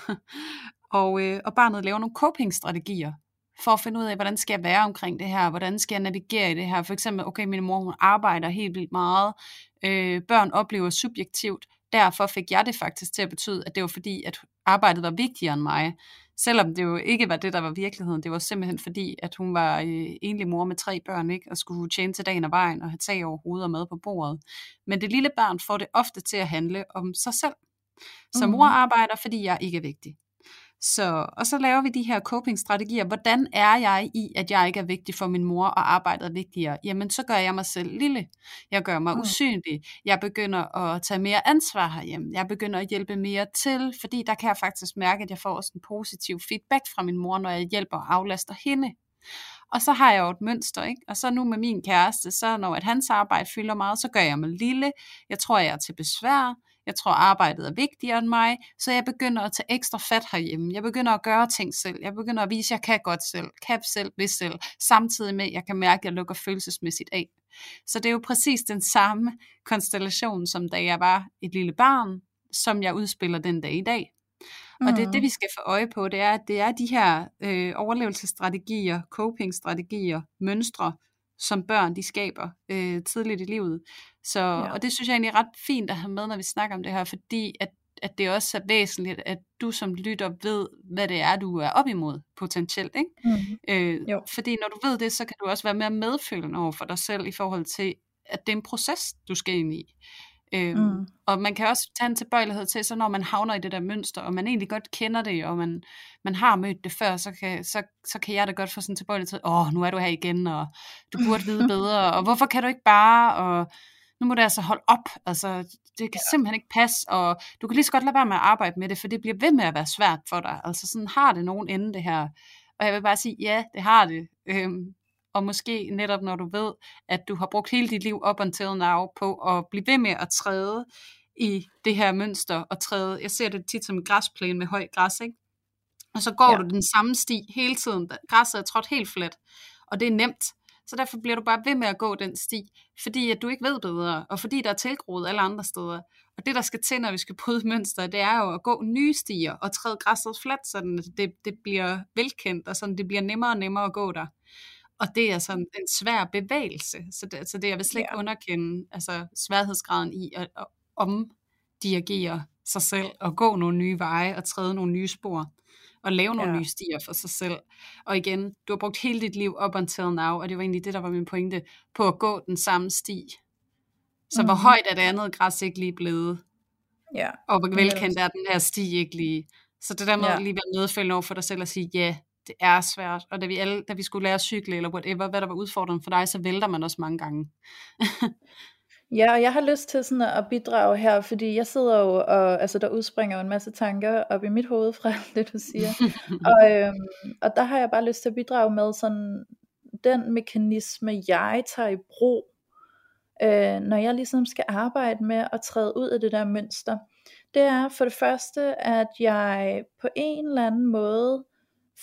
og, øh, og barnet laver nogle coping-strategier for at finde ud af, hvordan skal jeg være omkring det her, hvordan skal jeg navigere i det her. For eksempel, okay, min mor, hun arbejder helt vildt meget, øh, børn oplever subjektivt, derfor fik jeg det faktisk til at betyde, at det var fordi, at arbejdet var vigtigere end mig, selvom det jo ikke var det, der var virkeligheden. Det var simpelthen fordi, at hun var øh, enlig mor med tre børn, ikke? Og skulle tjene til dagen og vejen og have tag over hovedet og mad på bordet. Men det lille barn får det ofte til at handle om sig selv. Så mor arbejder, fordi jeg ikke er vigtig. Så, og så laver vi de her coping-strategier. Hvordan er jeg i, at jeg ikke er vigtig for min mor, og arbejdet er vigtigere? Jamen, så gør jeg mig selv lille. Jeg gør mig usynlig. Jeg begynder at tage mere ansvar herhjemme. Jeg begynder at hjælpe mere til, fordi der kan jeg faktisk mærke, at jeg får også en positiv feedback fra min mor, når jeg hjælper og aflaster hende. Og så har jeg jo et mønster, ikke? Og så nu med min kæreste, så når at hans arbejde fylder meget, så gør jeg mig lille. Jeg tror, jeg er til besvær. Jeg tror, arbejdet er vigtigere end mig, så jeg begynder at tage ekstra fat herhjemme. Jeg begynder at gøre ting selv. Jeg begynder at vise, at jeg kan godt selv, kan selv, vil selv, samtidig med, at jeg kan mærke, at jeg lukker følelsesmæssigt af. Så det er jo præcis den samme konstellation, som da jeg var et lille barn, som jeg udspiller den dag i dag. Mm. Og det, det, vi skal få øje på, det er, at det er de her øh, overlevelsesstrategier, coping-strategier, mønstre, som børn de skaber øh, tidligt i livet. Så, ja. Og det synes jeg egentlig er ret fint at have med, når vi snakker om det her, fordi at, at det også er væsentligt, at du som lytter ved, hvad det er, du er op imod potentielt, ikke? Mm-hmm. Øh, fordi når du ved det, så kan du også være mere medfølende over for dig selv i forhold til, at det er en proces, du skal ind i. Øh, mm. Og man kan også tage en tilbøjelighed til, så når man havner i det der mønster, og man egentlig godt kender det, og man, man har mødt det før, så kan, så, så kan jeg da godt få sådan en tilbøjelighed til, åh, nu er du her igen, og du burde vide bedre, og hvorfor kan du ikke bare, og nu må du altså holde op, altså det kan simpelthen ikke passe, og du kan lige så godt lade være med at arbejde med det, for det bliver ved med at være svært for dig, altså sådan har det nogen ende det her, og jeg vil bare sige, ja, det har det, øhm, og måske netop når du ved, at du har brugt hele dit liv up until now på at blive ved med at træde i det her mønster, og træde, jeg ser det tit som en græsplæne med høj græs, ikke? Og så går ja. du den samme sti hele tiden, græsset er trådt helt fladt, og det er nemt. Så derfor bliver du bare ved med at gå den sti, fordi at du ikke ved bedre, og fordi der er tilgroet alle andre steder. Og det, der skal til, når vi skal bryde mønster, det er jo at gå nye stier og træde græsset fladt, sådan at det, det bliver velkendt, og sådan det bliver nemmere og nemmere at gå der. Og det er sådan en svær bevægelse, så det, så det jeg vil slet ikke ja. underkende, altså sværhedsgraden i at, at omdirigere sig selv, og gå nogle nye veje, og træde nogle nye spor. Og lave nogle ja. nye stier for sig selv. Og igen, du har brugt hele dit liv up until now, og det var egentlig det, der var min pointe, på at gå den samme sti. Så mm-hmm. hvor højt er det andet græs ikke lige blevet? Ja. Og hvor velkendt er den her sti ikke lige? Så det der med ja. lige være medfølgende over for dig selv og sige, ja, det er svært. Og da vi, alle, da vi skulle lære at cykle eller whatever, hvad der var udfordrende for dig, så vælter man også mange gange. Ja, og jeg har lyst til sådan at bidrage her, fordi jeg sidder jo, og altså der udspringer jo en masse tanker op i mit hoved fra det, du siger. og, øhm, og der har jeg bare lyst til at bidrage med sådan den mekanisme, jeg tager i brug, øh, når jeg ligesom skal arbejde med at træde ud af det der mønster. Det er for det første, at jeg på en eller anden måde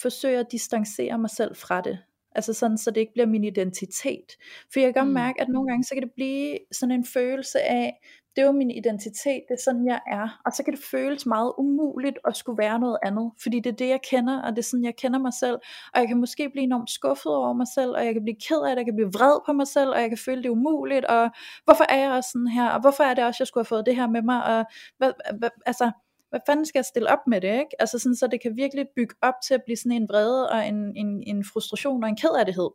forsøger at distancere mig selv fra det. Altså sådan, så det ikke bliver min identitet. For jeg kan godt mærke, at nogle gange, så kan det blive sådan en følelse af, det er jo min identitet, det er sådan, jeg er. Og så kan det føles meget umuligt at skulle være noget andet. Fordi det er det, jeg kender, og det er sådan, jeg kender mig selv. Og jeg kan måske blive enormt skuffet over mig selv, og jeg kan blive ked af det, jeg kan blive vred på mig selv, og jeg kan føle det umuligt. Og hvorfor er jeg også sådan her? Og hvorfor er det også, jeg skulle have fået det her med mig? Og hvad, hvad, altså... hvad fanden skal jeg stille op med det, ikke? Altså sådan, så det kan virkelig bygge op til at blive sådan en vrede og en, en, en frustration og en kederlighed.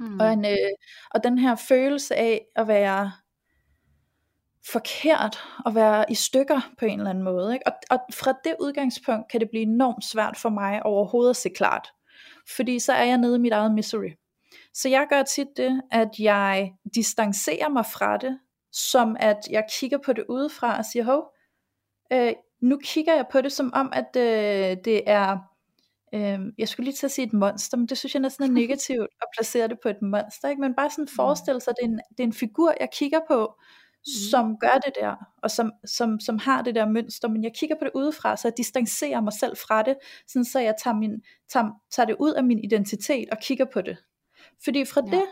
Mm. Og, en, øh, og den her følelse af at være forkert, at være i stykker på en eller anden måde, ikke? Og, og fra det udgangspunkt kan det blive enormt svært for mig overhovedet at se klart, fordi så er jeg nede i mit eget misery. Så jeg gør tit det, at jeg distancerer mig fra det, som at jeg kigger på det udefra og siger, hov, øh, nu kigger jeg på det som om, at øh, det er, øh, jeg skulle lige til at sige et monster, men det synes jeg næsten er negativt at placere det på et monster, ikke? Men bare sådan forestille sig, at det er en, det er en figur, jeg kigger på, mm. som gør det der, og som, som, som har det der mønster, men jeg kigger på det udefra, så jeg distancerer mig selv fra det, sådan så jeg tager, min, tager, tager det ud af min identitet og kigger på det. Fordi fra ja. det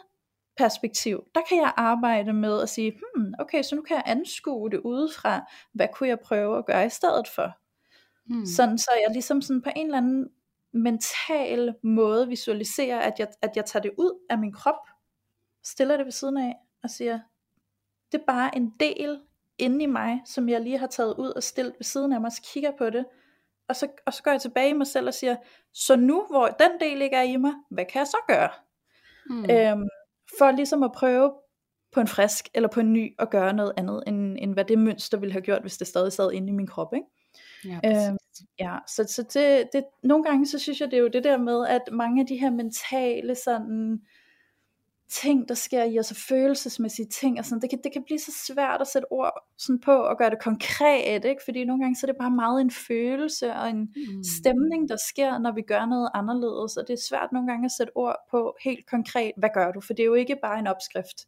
perspektiv, der kan jeg arbejde med at sige, hmm, okay, så nu kan jeg anskue det udefra, hvad kunne jeg prøve at gøre i stedet for? Hmm. Sådan så jeg ligesom sådan på en eller anden mental måde visualiserer, at jeg, at jeg tager det ud af min krop, stiller det ved siden af og siger, det er bare en del inde i mig, som jeg lige har taget ud og stillet ved siden af mig, så kigger på det, og så, og så går jeg tilbage i mig selv og siger, så nu hvor den del ikke er i mig, hvad kan jeg så gøre? Mm. Øhm, for ligesom at prøve på en frisk eller på en ny at gøre noget andet end, end hvad det mønster ville have gjort, hvis det stadig sad inde i min krop, ikke? Ja, øhm, ja så, så det, det, nogle gange så synes jeg det er jo det der med, at mange af de her mentale sådan ting der sker i os og følelsesmæssige ting og sådan, det kan, det kan blive så svært at sætte ord sådan på og gøre det konkret, ikke? Fordi nogle gange så er det bare meget en følelse og en mm. stemning der sker når vi gør noget anderledes, og det er svært nogle gange at sætte ord på helt konkret, hvad gør du, for det er jo ikke bare en opskrift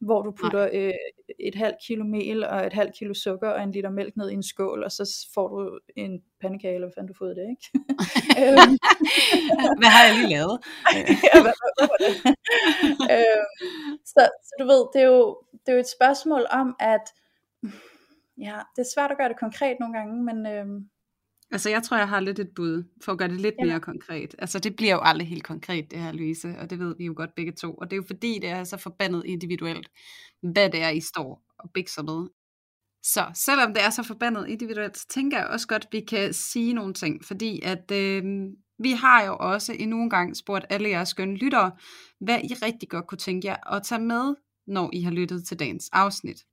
hvor du putter øh, et halvt kilo mel og et halvt kilo sukker og en liter mælk ned i en skål, og så får du en pandekage, eller hvad fanden du får ud af det, ikke? Hvad har jeg lige lavet? Ja, hvad, hvad var det? øh, så, så du ved, det er, jo, det er jo et spørgsmål om, at ja, det er svært at gøre det konkret nogle gange, men... Øh, altså jeg tror jeg har lidt et bud for at gøre det lidt ja. mere konkret. Altså det bliver jo aldrig helt konkret det her, Louise, og det ved vi jo godt begge to. Og det er jo fordi det er så forbandet individuelt, hvad det er I står og bikser med. Så selvom det er så forbandet individuelt, så tænker jeg også godt at vi kan sige nogle ting, fordi at øh, vi har jo også endnu en gang spurgt alle jeres skønne lyttere, hvad I rigtig godt kunne tænke jer at tage med, når I har lyttet til dagens afsnit.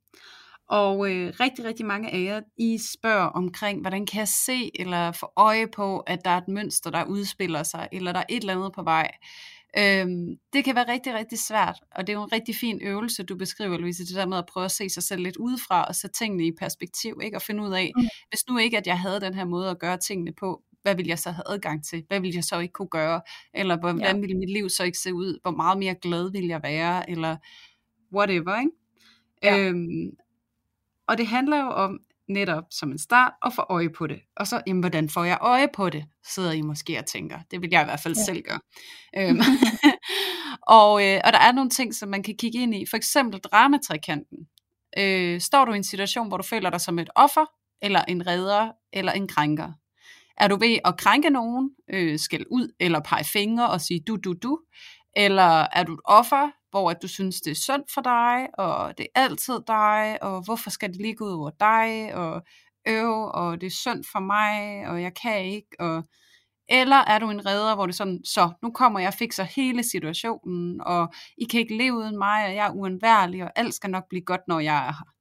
Og øh, rigtig, rigtig mange af jer, I spørger omkring, hvordan kan jeg se eller få øje på, at der er et mønster, der udspiller sig, eller der er et eller andet på vej. Øhm, det kan være rigtig, rigtig svært, og det er jo en rigtig fin øvelse, du beskriver, Louise, det der med at prøve at se sig selv lidt udefra, og sætte tingene i perspektiv, ikke? Og finde ud af, mm. hvis nu ikke, at jeg havde den her måde at gøre tingene på, hvad ville jeg så have adgang til? Hvad ville jeg så ikke kunne gøre? Eller hvordan ja. ville mit liv så ikke se ud? Hvor meget mere glad ville jeg være? Eller whatever, ikke? Ja. Øhm, Og det handler jo om netop som en start at få øje på det. Og så, jamen, hvordan får jeg øje på det, sidder I måske og tænker. Det vil jeg i hvert fald ja. selv gøre. Øhm, og, øh, og der er nogle ting, som man kan kigge ind i. For eksempel dramatrekanten. Øh, står du i en situation, hvor du føler dig som et offer, eller en redder, eller en krænker? Er du ved at krænke nogen, øh, skæld ud, eller pege fingre og sige du, du, du? Eller er du et offer, hvor at du synes, det er synd for dig, og det er altid dig, og hvorfor skal det lige gå ud over dig, og øv, og det er synd for mig, og jeg kan ikke, og... Eller er du en redder, hvor det er sådan, så nu kommer jeg og fikser hele situationen, og I kan ikke leve uden mig, og jeg er uundværlig, og alt skal nok blive godt, når jeg er her.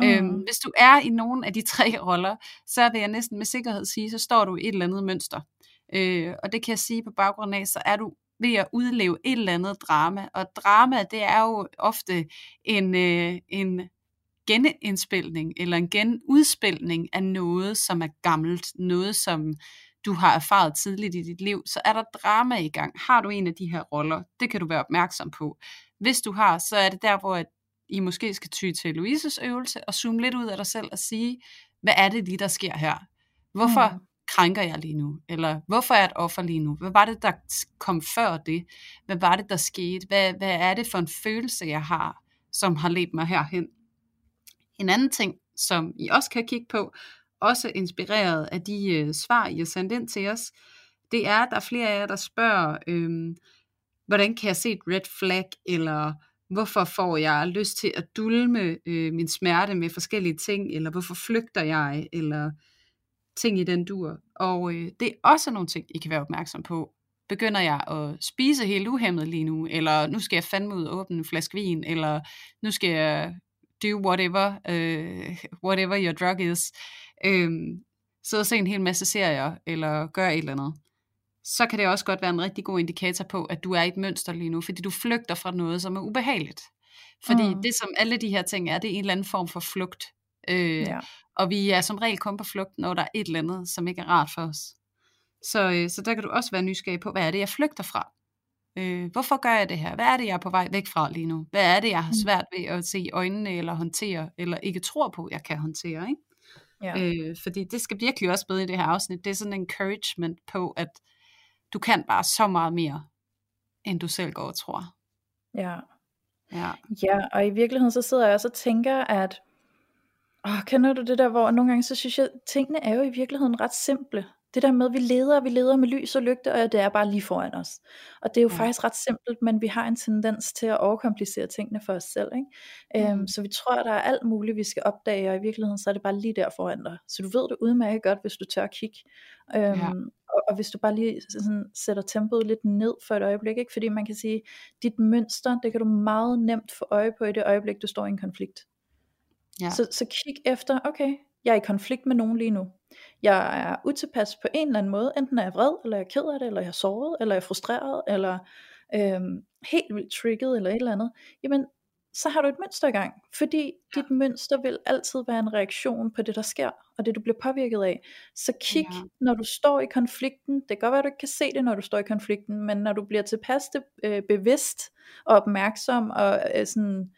Mm. Øhm, hvis du er i nogen af de tre roller, så vil jeg næsten med sikkerhed sige, så står du i et eller andet mønster. Øh, og det kan jeg sige på baggrund af, så er du ved at udleve et eller andet drama, og drama det er jo ofte en, øh, en genindspilning, eller en genudspilning af noget, som er gammelt, noget som du har erfaret tidligt i dit liv, så er der drama i gang. Har du en af de her roller, det kan du være opmærksom på. Hvis du har, så er det der, hvor I måske skal ty til Louises øvelse, og zoome lidt ud af dig selv og sige, hvad er det lige, der sker her? Hvorfor? Mm. krænker jeg lige nu, eller hvorfor er jeg et offer lige nu, hvad var det der kom før det, hvad var det der skete, hvad, hvad er det for en følelse jeg har, som har ledt mig herhen. En anden ting, som I også kan kigge på, også inspireret af de øh, svar I har sendt ind til os, det er, at der er flere af jer der spørger, øh, hvordan kan jeg se et red flag, eller hvorfor får jeg lyst til at dulme øh, min smerte med forskellige ting, eller hvorfor flygter jeg, eller ting i den dur, og øh, det er også nogle ting, I kan være opmærksom på, begynder jeg at spise helt uhæmmet lige nu, eller nu skal jeg fandme ud og åbne en flaske vin, eller nu skal jeg do whatever, øh, whatever your drug is, øh, sidde og se en hel masse serier, eller gøre et eller andet, så kan det også godt være en rigtig god indikator på, at du er i et mønster lige nu, fordi du flygter fra noget, som er ubehageligt. Fordi mm. det, som alle de her ting er, det er en eller anden form for flugt. Øh, ja. Og vi er som regel kun på flugt, når der er et eller andet, som ikke er rart for os. Så, øh, så der kan du også være nysgerrig på, hvad er det, jeg flygter fra? Øh, hvorfor gør jeg det her? Hvad er det, jeg er på vej væk fra lige nu? Hvad er det, jeg har svært ved at se i øjnene, eller håndtere, eller ikke tror på, jeg kan håndtere, ikke? Ja. Øh, fordi det skal virkelig også med i det her afsnit. Det er sådan en encouragement på, at du kan bare så meget mere, end du selv går og tror. Ja. Ja. Ja, og i virkeligheden så sidder jeg også og tænker, at åh, kender du det der, hvor nogle gange så synes jeg, tingene er jo i virkeligheden ret simple. Det der med, at vi leder, vi leder med lys og lygte, og det er bare lige foran os. Og det er jo ja. faktisk ret simpelt, men vi har en tendens til at overkomplicere tingene for os selv, ikke? Mm. Øhm, så vi tror, at der er alt muligt, vi skal opdage, og i virkeligheden så er det bare lige der foran dig. Så du ved det udmærket godt, hvis du tør at kigge. Øhm, ja. og, og hvis du bare lige sådan, sætter tempoet lidt ned for et øjeblik, ikke? Fordi man kan sige, dit mønster, det kan du meget nemt få øje på i det øjeblik, du står i en konflikt. Ja. Så, så kig efter, okay, jeg er i konflikt med nogen lige nu. Jeg er utilpas på en eller anden måde. Enten er jeg vred, eller jeg er ked af det, eller jeg er såret, eller jeg er frustreret, eller øhm, helt vildt trigget, eller et eller andet. Jamen, så har du et mønster i gang. Fordi ja. dit mønster vil altid være en reaktion på det, der sker, og det, du bliver påvirket af. Så kig, ja. når du står i konflikten. Det kan godt være, at du ikke kan se det, når du står i konflikten, men når du bliver tilpas det, øh, bevidst og opmærksom, og øh, sådan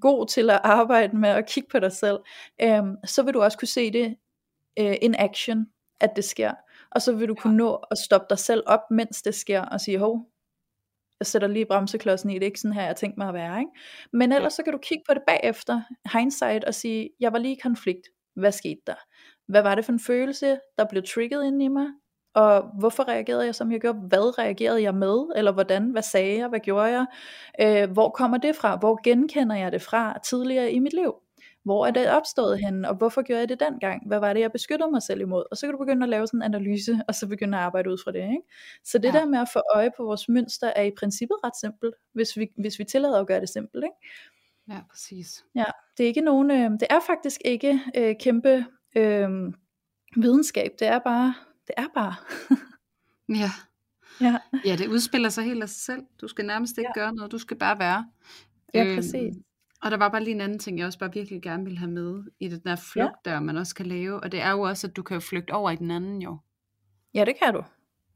god til at arbejde med at kigge på dig selv, øh, så vil du også kunne se det øh, in action, at det sker, og så vil du ja. kunne nå at stoppe dig selv op, mens det sker, og sige, hov, jeg sætter lige bremseklodsen i, det er ikke sådan her, jeg tænkte mig at være, ikke? Men ellers ja. så kan du kigge på det bagefter, hindsight, og sige, jeg var lige i konflikt, hvad skete der? Hvad var det for en følelse, der blev trigget inde i mig? Og hvorfor reagerede jeg, som jeg gjorde? Hvad reagerede jeg med? Eller hvordan? Hvad sagde jeg? Hvad gjorde jeg? Øh, hvor kommer det fra? Hvor genkender jeg det fra tidligere i mit liv? Hvor er det opstået henne? Og hvorfor gjorde jeg det dengang? Hvad var det, jeg beskyttede mig selv imod? Og så kan du begynde at lave sådan en analyse, og så begynde at arbejde ud fra det, ikke? Så det ja. der med at få øje på vores mønster, er i princippet ret simpelt, hvis vi, hvis vi tillader at gøre det simpelt, ikke? Ja, præcis. Ja, det er, ikke nogen, øh, det er faktisk ikke øh, kæmpe øh, videnskab. Det er bare... Det er bare. ja. ja. Ja, det udspiller sig helt af sig selv. Du skal nærmest ikke ja. gøre noget, du skal bare være. Ja, præcis. Øhm, og der var bare lige en anden ting, jeg også bare virkelig gerne ville have med i den der flugt, ja. der man også kan lave. Og det er jo også, at du kan jo flygte over i den anden, jo. Ja, det kan du.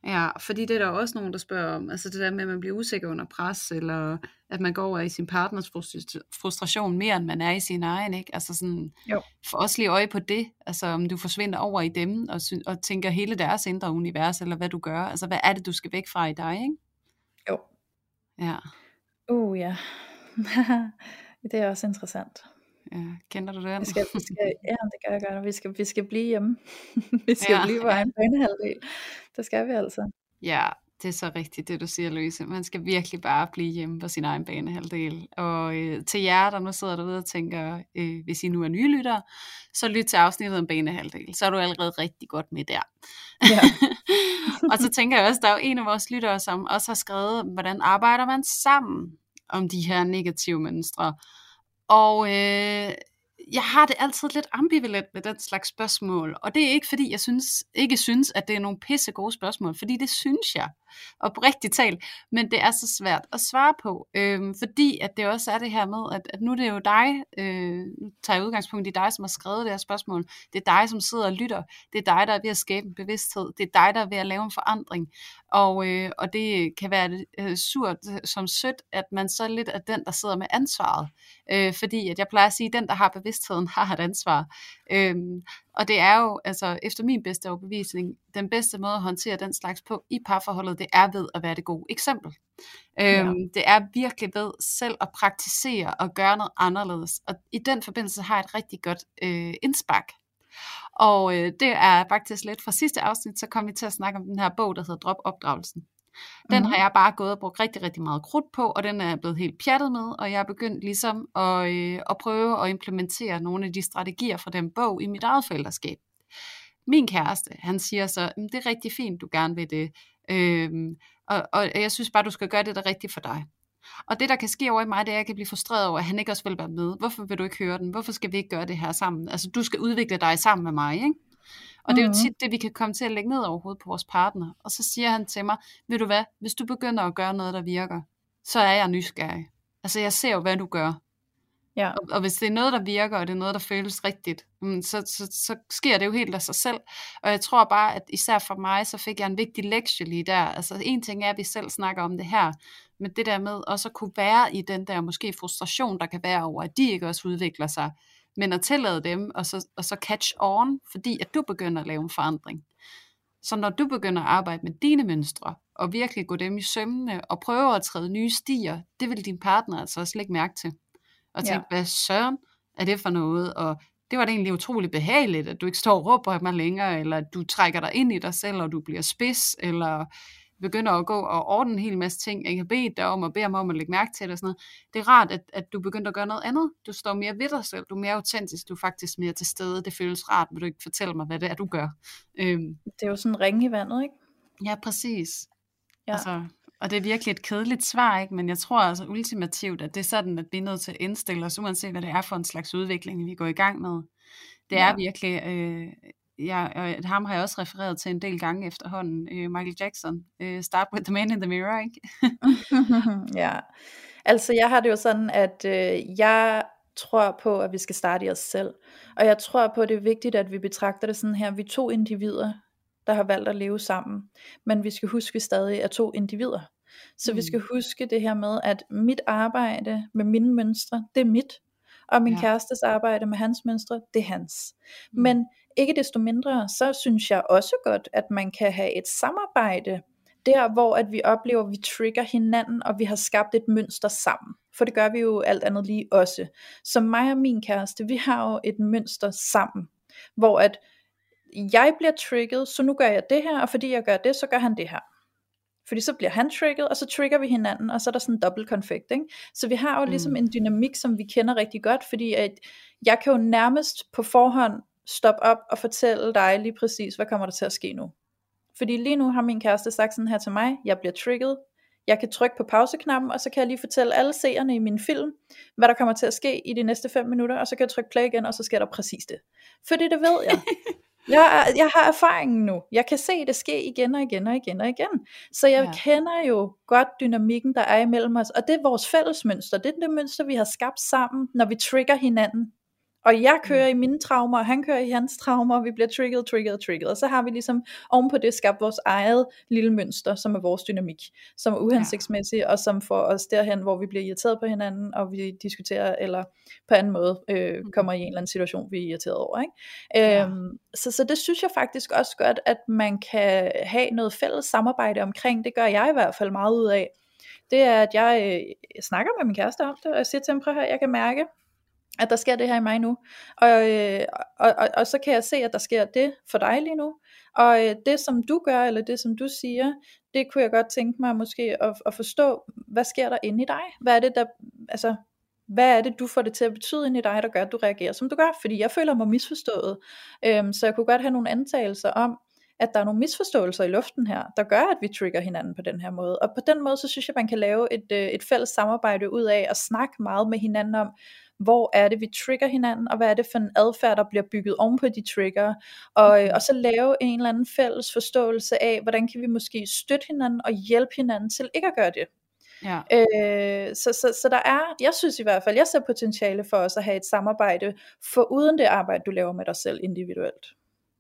Ja, fordi det er der også nogen, der spørger om. Altså det der med, at man bliver usikker under pres, eller at man går over i sin partners frustration mere, end man er i sin egen, ikke? Altså sådan, jo. for også lige øje på det. Altså om du forsvinder over i dem, og, og tænker hele deres indre univers, eller hvad du gør. Altså hvad er det, du skal væk fra i dig, ikke? Jo. Ja. Uh, ja. Det er også interessant. Ja, kender du det? Vi skal, vi skal, ja, det gør jeg godt, vi skal, vi skal blive hjemme. Vi skal ja, blive på egen banehalvdel. Det skal vi altså. Ja, det er så rigtigt det du siger, Louise. Man skal virkelig bare blive hjemme på sin egen banehalvdel. Og øh, til jer, der nu sidder derude og tænker, øh, hvis I nu er nye lyttere, så lyt til afsnittet om banehalvdel. Så er du allerede rigtig godt med der. Ja. Og så tænker jeg også, der er jo en af vores lyttere, som også har skrevet, hvordan arbejder man sammen om de her negative mønstre. Og øh, jeg har det altid lidt ambivalent med den slags spørgsmål, og det er ikke fordi jeg synes, ikke synes, at det er nogle pisse gode spørgsmål, fordi det synes jeg oprigtigt talt, men det er så svært at svare på, øh, fordi at det også er det her med, at, at nu det er jo dig, øh, nu tager jeg udgangspunkt i dig, som har skrevet det her spørgsmål, det er dig, som sidder og lytter, det er dig, der er ved at skabe en bevidsthed, det er dig, der er ved at lave en forandring, og, øh, og det kan være øh, surt som sødt, at man så lidt er den, der sidder med ansvaret, øh, fordi at jeg plejer at sige, at den, der har bevidstheden, har et ansvar, øh, og det er jo, altså efter min bedste overbevisning, den bedste måde at håndtere den slags på i parforholdet, det er ved at være det gode eksempel. Ja. Øhm, det er virkelig ved selv at praktisere og gøre noget anderledes. Og i den forbindelse har jeg et rigtig godt øh, indspark. Og øh, det er faktisk lidt fra sidste afsnit, så kom vi til at snakke om den her bog, der hedder Drop opdragelsen. Den mm-hmm. har jeg bare gået og brugt rigtig, rigtig meget krudt på, og den er blevet helt pjattet med, og jeg er begyndt ligesom at, øh, at prøve at implementere nogle af de strategier fra den bog i mit eget forældreskab. Min kæreste, han siger så, det er rigtig fint, du gerne vil det, øhm, Og, og jeg synes bare, du skal gøre det, der er rigtigt for dig. Og det, der kan ske over i mig, det er, at jeg kan blive frustreret over, at han ikke også vil være med. Hvorfor vil du ikke høre den? Hvorfor skal vi ikke gøre det her sammen? Altså, du skal udvikle dig sammen med mig, ikke? Og mm-hmm. det er jo tit det, vi kan komme til at lægge ned overhovedet på vores partner. Og så siger han til mig, ved du hvad, hvis du begynder at gøre noget, der virker, så er jeg nysgerrig. Altså, jeg ser jo, hvad du gør. Ja. Og, og hvis det er noget, der virker, og det er noget, der føles rigtigt, så, så, så sker det jo helt af sig selv. Og jeg tror bare, at især for mig, så fik jeg en vigtig lektie lige der. Altså, en ting er, at vi selv snakker om det her, men det der med også at kunne være i den der måske frustration, der kan være over, at de ikke også udvikler sig, men at tillade dem, og så, og så catch on, fordi at du begynder at lave en forandring. Så når du begynder at arbejde med dine mønstre, og virkelig gå dem i sømmene, og prøve at træde nye stier, det vil din partner altså også lægge mærke til. Og tænke, ja. Hvad søren er det for noget? Og det var det egentlig utroligt behageligt, at du ikke står og råber af mig længere, eller at du trækker dig ind i dig selv, og du bliver spids, eller begynder at gå og ordne en hel masse ting, jeg har bedt dig om, og beder mig om at lægge mærke til det og sådan noget. Det er rart, at, at du begynder at gøre noget andet. Du står mere ved dig selv, du er mere autentisk, du er faktisk mere til stede. Det føles rart, vil du ikke fortælle mig, hvad det er, du gør? Øhm. Det er jo sådan en ring i vandet, ikke? Ja, præcis. Ja. Altså, og det er virkelig et kedeligt svar, ikke? Men jeg tror altså ultimativt, at det er sådan, at vi er nødt til at indstille os, uanset hvad det er for en slags udvikling, vi går i gang med. Det er ja. virkelig... Øh, Ja, og ham har jeg også refereret til en del gange efterhånden, øh, Michael Jackson, øh, start with the man in the mirror, ikke? Ja, altså jeg har det jo sådan, at øh, jeg tror på, at vi skal starte i os selv, og jeg tror på, at det er vigtigt, at vi betragter det sådan her, vi er to individer, der har valgt at leve sammen, men vi skal huske, at vi stadig er to individer, så mm. vi skal huske det her med, at mit arbejde med mine mønstre, det er mit, og min ja. kærestes arbejde med hans mønstre, det er hans, mm. men ikke desto mindre, så synes jeg også godt, at man kan have et samarbejde, der hvor at vi oplever, at vi trigger hinanden, og vi har skabt et mønster sammen. For det gør vi jo alt andet lige også. Så mig og min kæreste, vi har jo et mønster sammen, hvor at jeg bliver trigget, så nu gør jeg det her, og fordi jeg gør det, så gør han det her. Fordi så bliver han trigget, og så trigger vi hinanden, og så er der sådan en dobbelt konfekt, ikke? Så vi har jo mm. ligesom en dynamik, som vi kender rigtig godt, fordi at jeg kan jo nærmest på forhånd stop op og fortælle dig lige præcis, hvad kommer der til at ske nu. Fordi lige nu har min kæreste sagt sådan her til mig, jeg bliver trigget, jeg kan trykke på pauseknappen, og så kan jeg lige fortælle alle seerne i min film, hvad der kommer til at ske i de næste fem minutter, og så kan jeg trykke play igen, og så sker der præcis det. Fordi det ved jeg. Jeg, jeg har erfaringen nu. Jeg kan se det ske igen og igen og igen og igen. Så jeg ja. kender jo godt dynamikken, der er imellem os, og det er vores fælles mønster. Det er det mønster, vi har skabt sammen, når vi trigger hinanden. Og jeg kører i mine traumer, og han kører i hans traumer, og vi bliver trigget, trigget, trigget. Og så har vi ligesom ovenpå det skabt vores eget lille mønster, som er vores dynamik, som er uhensigtsmæssig, ja. og som får os derhen, hvor vi bliver irriteret på hinanden, og vi diskuterer, eller på anden måde øh, kommer i en eller anden situation, vi er irriteret over. Ikke? Ja. Øhm, så, så det synes jeg faktisk også godt, at man kan have noget fælles samarbejde omkring. Det gør jeg i hvert fald meget ud af. Det er, at jeg, øh, jeg snakker med min kæreste om det, og jeg siger til ham, prøv at høre, jeg kan mærke, at der sker det her i mig nu, og, øh, og, og, og så kan jeg se, at der sker det for dig lige nu, og øh, det som du gør, eller det som du siger, det kunne jeg godt tænke mig måske at, at forstå, hvad sker der inde i dig, hvad er det der, altså, hvad er det du får det til at betyde inde i dig, der gør, at du reagerer som du gør, fordi jeg føler mig misforstået, øhm, så jeg kunne godt have nogle antagelser om, at der er nogle misforståelser i luften her, der gør, at vi trigger hinanden på den her måde, og på den måde, så synes jeg, man kan lave et, øh, et fælles samarbejde ud af, at snakke meget med hinanden om, hvor er det, vi trigger hinanden, og hvad er det for en adfærd, der bliver bygget ovenpå de trigger, og, og så lave en eller anden fælles forståelse af, hvordan kan vi måske støtte hinanden, og hjælpe hinanden til ikke at gøre det. Ja. Øh, så, så, så der er, jeg synes i hvert fald, jeg ser potentiale for os at have et samarbejde, foruden det arbejde, du laver med dig selv individuelt.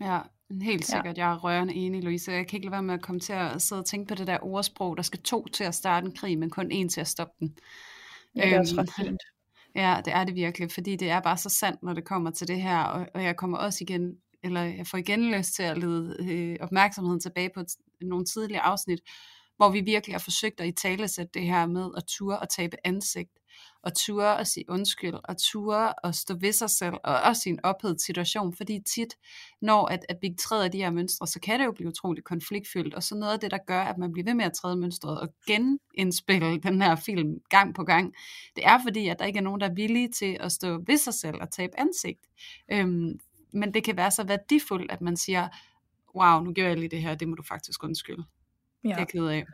Ja. Helt sikkert, ja. Jeg er rørende enig, Louise. Jeg kan ikke lade være med at komme til at sidde og tænke på det der ordsprog, der skal to til at starte en krig, men kun en til at stoppe den. Ja, det er også ret fint. Ja, det er det virkelig, fordi det er bare så sandt, når det kommer til det her, og, og jeg kommer også igen, eller jeg får igen lyst til at lede øh, opmærksomheden tilbage på t- nogle tidligere afsnit, hvor vi virkelig har forsøgt at italesætte det her med at ture og tabe ansigt, og ture og sige undskyld, og ture og stå ved sig selv, og også i en ophedet situation, fordi tit, når at, at vi træder de her mønstre, så kan det jo blive utroligt konfliktfyldt, og så noget af det, der gør, at man bliver ved med at træde mønstret, og genindspille den her film gang på gang, det er fordi, at der ikke er nogen, der er villige til at stå ved sig selv og tabe ansigt, øhm, men det kan være så værdifuldt, at man siger, wow, nu gør jeg lige det her, det må du faktisk undskylde, ja. Det er jeg ked af.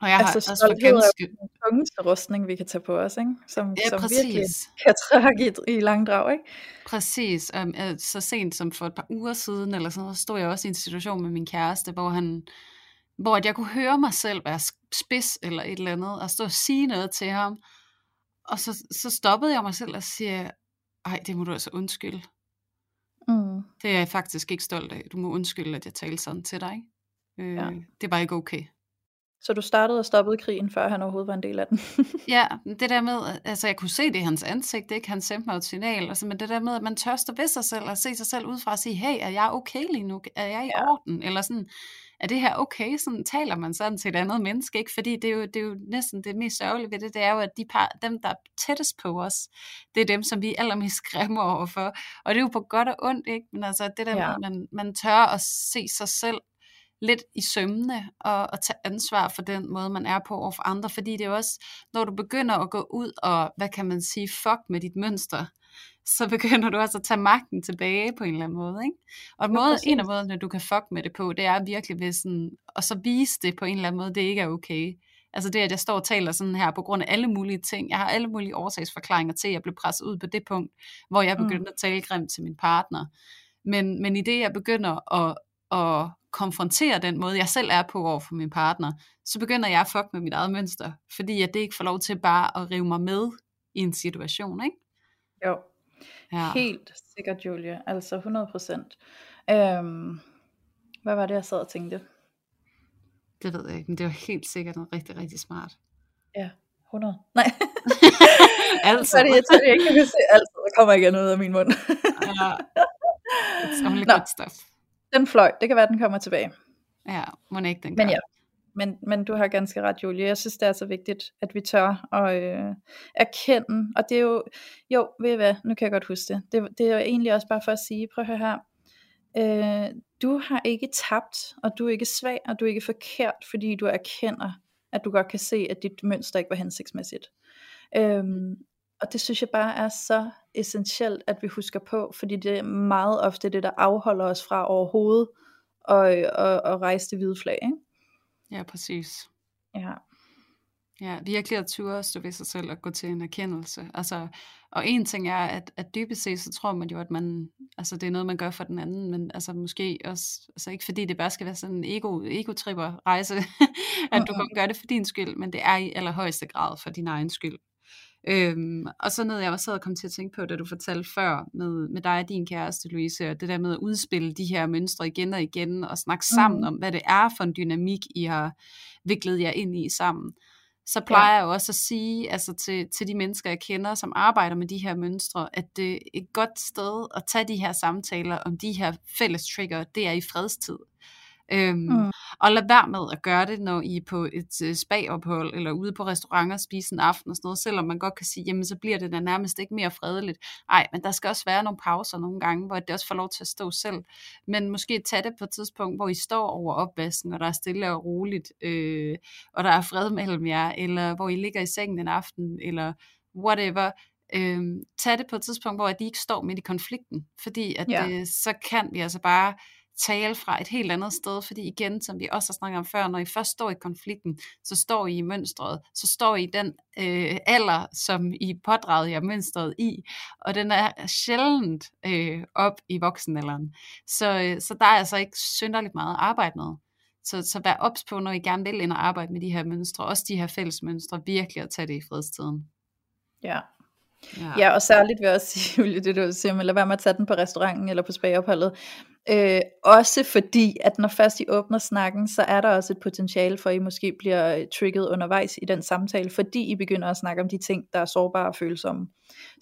Og jeg altså, har også fået ganske... en kongesterustning, vi kan tage på os, ikke? Som, ja, som virkelig kan trække i, i langdrag, ikke? Præcis. Um, så sent som for et par uger siden, eller sådan noget, stod jeg også i en situation med min kæreste, hvor han... hvor jeg kunne høre mig selv være spids eller et eller andet, og stå og sige noget til ham. Og så, så stoppede jeg mig selv og siger, ej, det må du altså undskylde. Mm. Det er jeg faktisk ikke stolt af. Du må undskylde, at jeg talte sådan til dig. Øh, ja. Det var ikke okay. Så du startede og stoppede krigen, før han overhovedet var en del af den? Ja, det der med, altså jeg kunne se det i hans ansigt, ikke? Han sendte mig et signal, altså, men det der med, at man tør stå ved sig selv og se sig selv udefra og sige, hey, er jeg okay lige nu? Er jeg i ja. orden? Eller sådan, er det her okay? Sådan taler man sådan til et andet menneske, ikke? Fordi det er jo, det er jo næsten det mest sørgelige ved det, det er jo, at de par, dem, der er tættest på os, det er dem, som vi allermest skræmmer overfor. Og det er jo på godt og ondt, ikke? Men altså det der ja. med, at man, man tør at se sig selv lidt i sømmene, og, og tage ansvar for den måde, man er på over for andre, fordi det er også, når du begynder at gå ud og, hvad kan man sige, fuck med dit mønster, så begynder du også at tage magten tilbage på en eller anden måde, ikke? Og ja, måde, en af måderne, du kan fuck med det på, det er virkelig ved sådan, og så vise det på en eller anden måde, det ikke er okay. Altså det, at jeg står og taler sådan her, på grund af alle mulige ting, jeg har alle mulige årsagsforklaringer til, at jeg blev presset ud på det punkt, hvor jeg begyndte mm. at tale grimt til min partner. Men, men i det, jeg begynder at, at konfrontere den måde, jeg selv er på over for min partner, så begynder jeg at fuck med mit eget mønster, fordi jeg det ikke får lov til bare at rive mig med i en situation, ikke? Jo, ja. Helt sikkert, Julie, altså hundrede procent. Øhm, hvad var det, jeg sad og tænkte? Det ved jeg ikke, men det var helt sikkert noget rigtig, rigtig smart. Ja, hundrede. Nej. Altså. Fordi jeg tænker, jeg ikke kan se alt, der kommer igen ud af min mund. Ja, it's only good stuff. Den fløj, det kan være, den kommer tilbage. Ja, må ikke den gør. Men ja, men, men du har ganske ret, Julie. Jeg synes, det er så vigtigt, at vi tør at øh, erkende. Og det er jo, jo, ved I hvad, nu kan jeg godt huske det. Det, det er jo egentlig også bare for at sige, prøv at høre her. Øh, du har ikke tabt, og du er ikke svag, og du er ikke forkert, fordi du erkender, at du godt kan se, at dit mønster ikke var hensigtsmæssigt. Øh, Og det synes jeg bare er så essentielt, at vi husker på, fordi det er meget ofte det, der afholder os fra overhovedet at rejse det hvide flag, ikke? Ja, præcis. Ja. Ja, virkelig at ture at stå ved sig selv og gå til en erkendelse. Altså, og en ting er, at, at dybest set, så tror man jo, at man, altså, det er noget, man gør for den anden, men altså måske også, altså ikke fordi det bare skal være sådan en ego, egotripper rejse, at du kun gør det for din skyld, men det er i allerhøjeste grad for din egen skyld. Øhm, og så noget jeg også sad og kom til at tænke på, da du fortalte før med, med dig og din kæreste Louise, og det der med at udspille de her mønstre igen og igen og snakke mm. sammen om, hvad det er for en dynamik I har viklet jer ind i sammen, så plejer ja. jeg også at sige altså til, til de mennesker jeg kender, som arbejder med de her mønstre, at det er et godt sted at tage de her samtaler om de her fælles trigger, det er i fredstid. Øhm, mm. Og lad være med at gøre det, når I er på et øh, spagophold eller ude på restauranter og spise en aften og sådan noget, selvom man godt kan sige, jamen så bliver det da nærmest ikke mere fredeligt. Ej, men der skal også være nogle pauser nogle gange, hvor det også får lov til at stå selv, men måske tage det på et tidspunkt, hvor I står over opvasken, og der er stille og roligt, øh, og der er fred mellem jer, eller hvor I ligger i sengen en aften eller whatever. Øhm, tag det på et tidspunkt, hvor de ikke står midt i konflikten, fordi at, yeah. øh, så kan vi altså bare tale fra et helt andet sted, fordi igen, som vi også har snakket om før, når I først står i konflikten, så står I i mønstret, så står I i den øh, alder, som I pådragede jer mønstret i, og den er sjældent øh, op i voksenalderen. Så, øh, så der er altså ikke synderligt meget at arbejde med. Så, så vær ops på, når I gerne vil ind og arbejde med de her mønstre, også de her fælles mønstre, virkelig at tage det i fredstiden. Ja. Ja. ja, og særligt vil jeg også sige, Julie, det du siger, men lad være med at tage den på restauranten eller på spageopholdet. Øh, også fordi, at når først I åbner snakken, så er der også et potentiale for, at I måske bliver trigget undervejs i den samtale, fordi I begynder at snakke om de ting, der er sårbare og følsomme.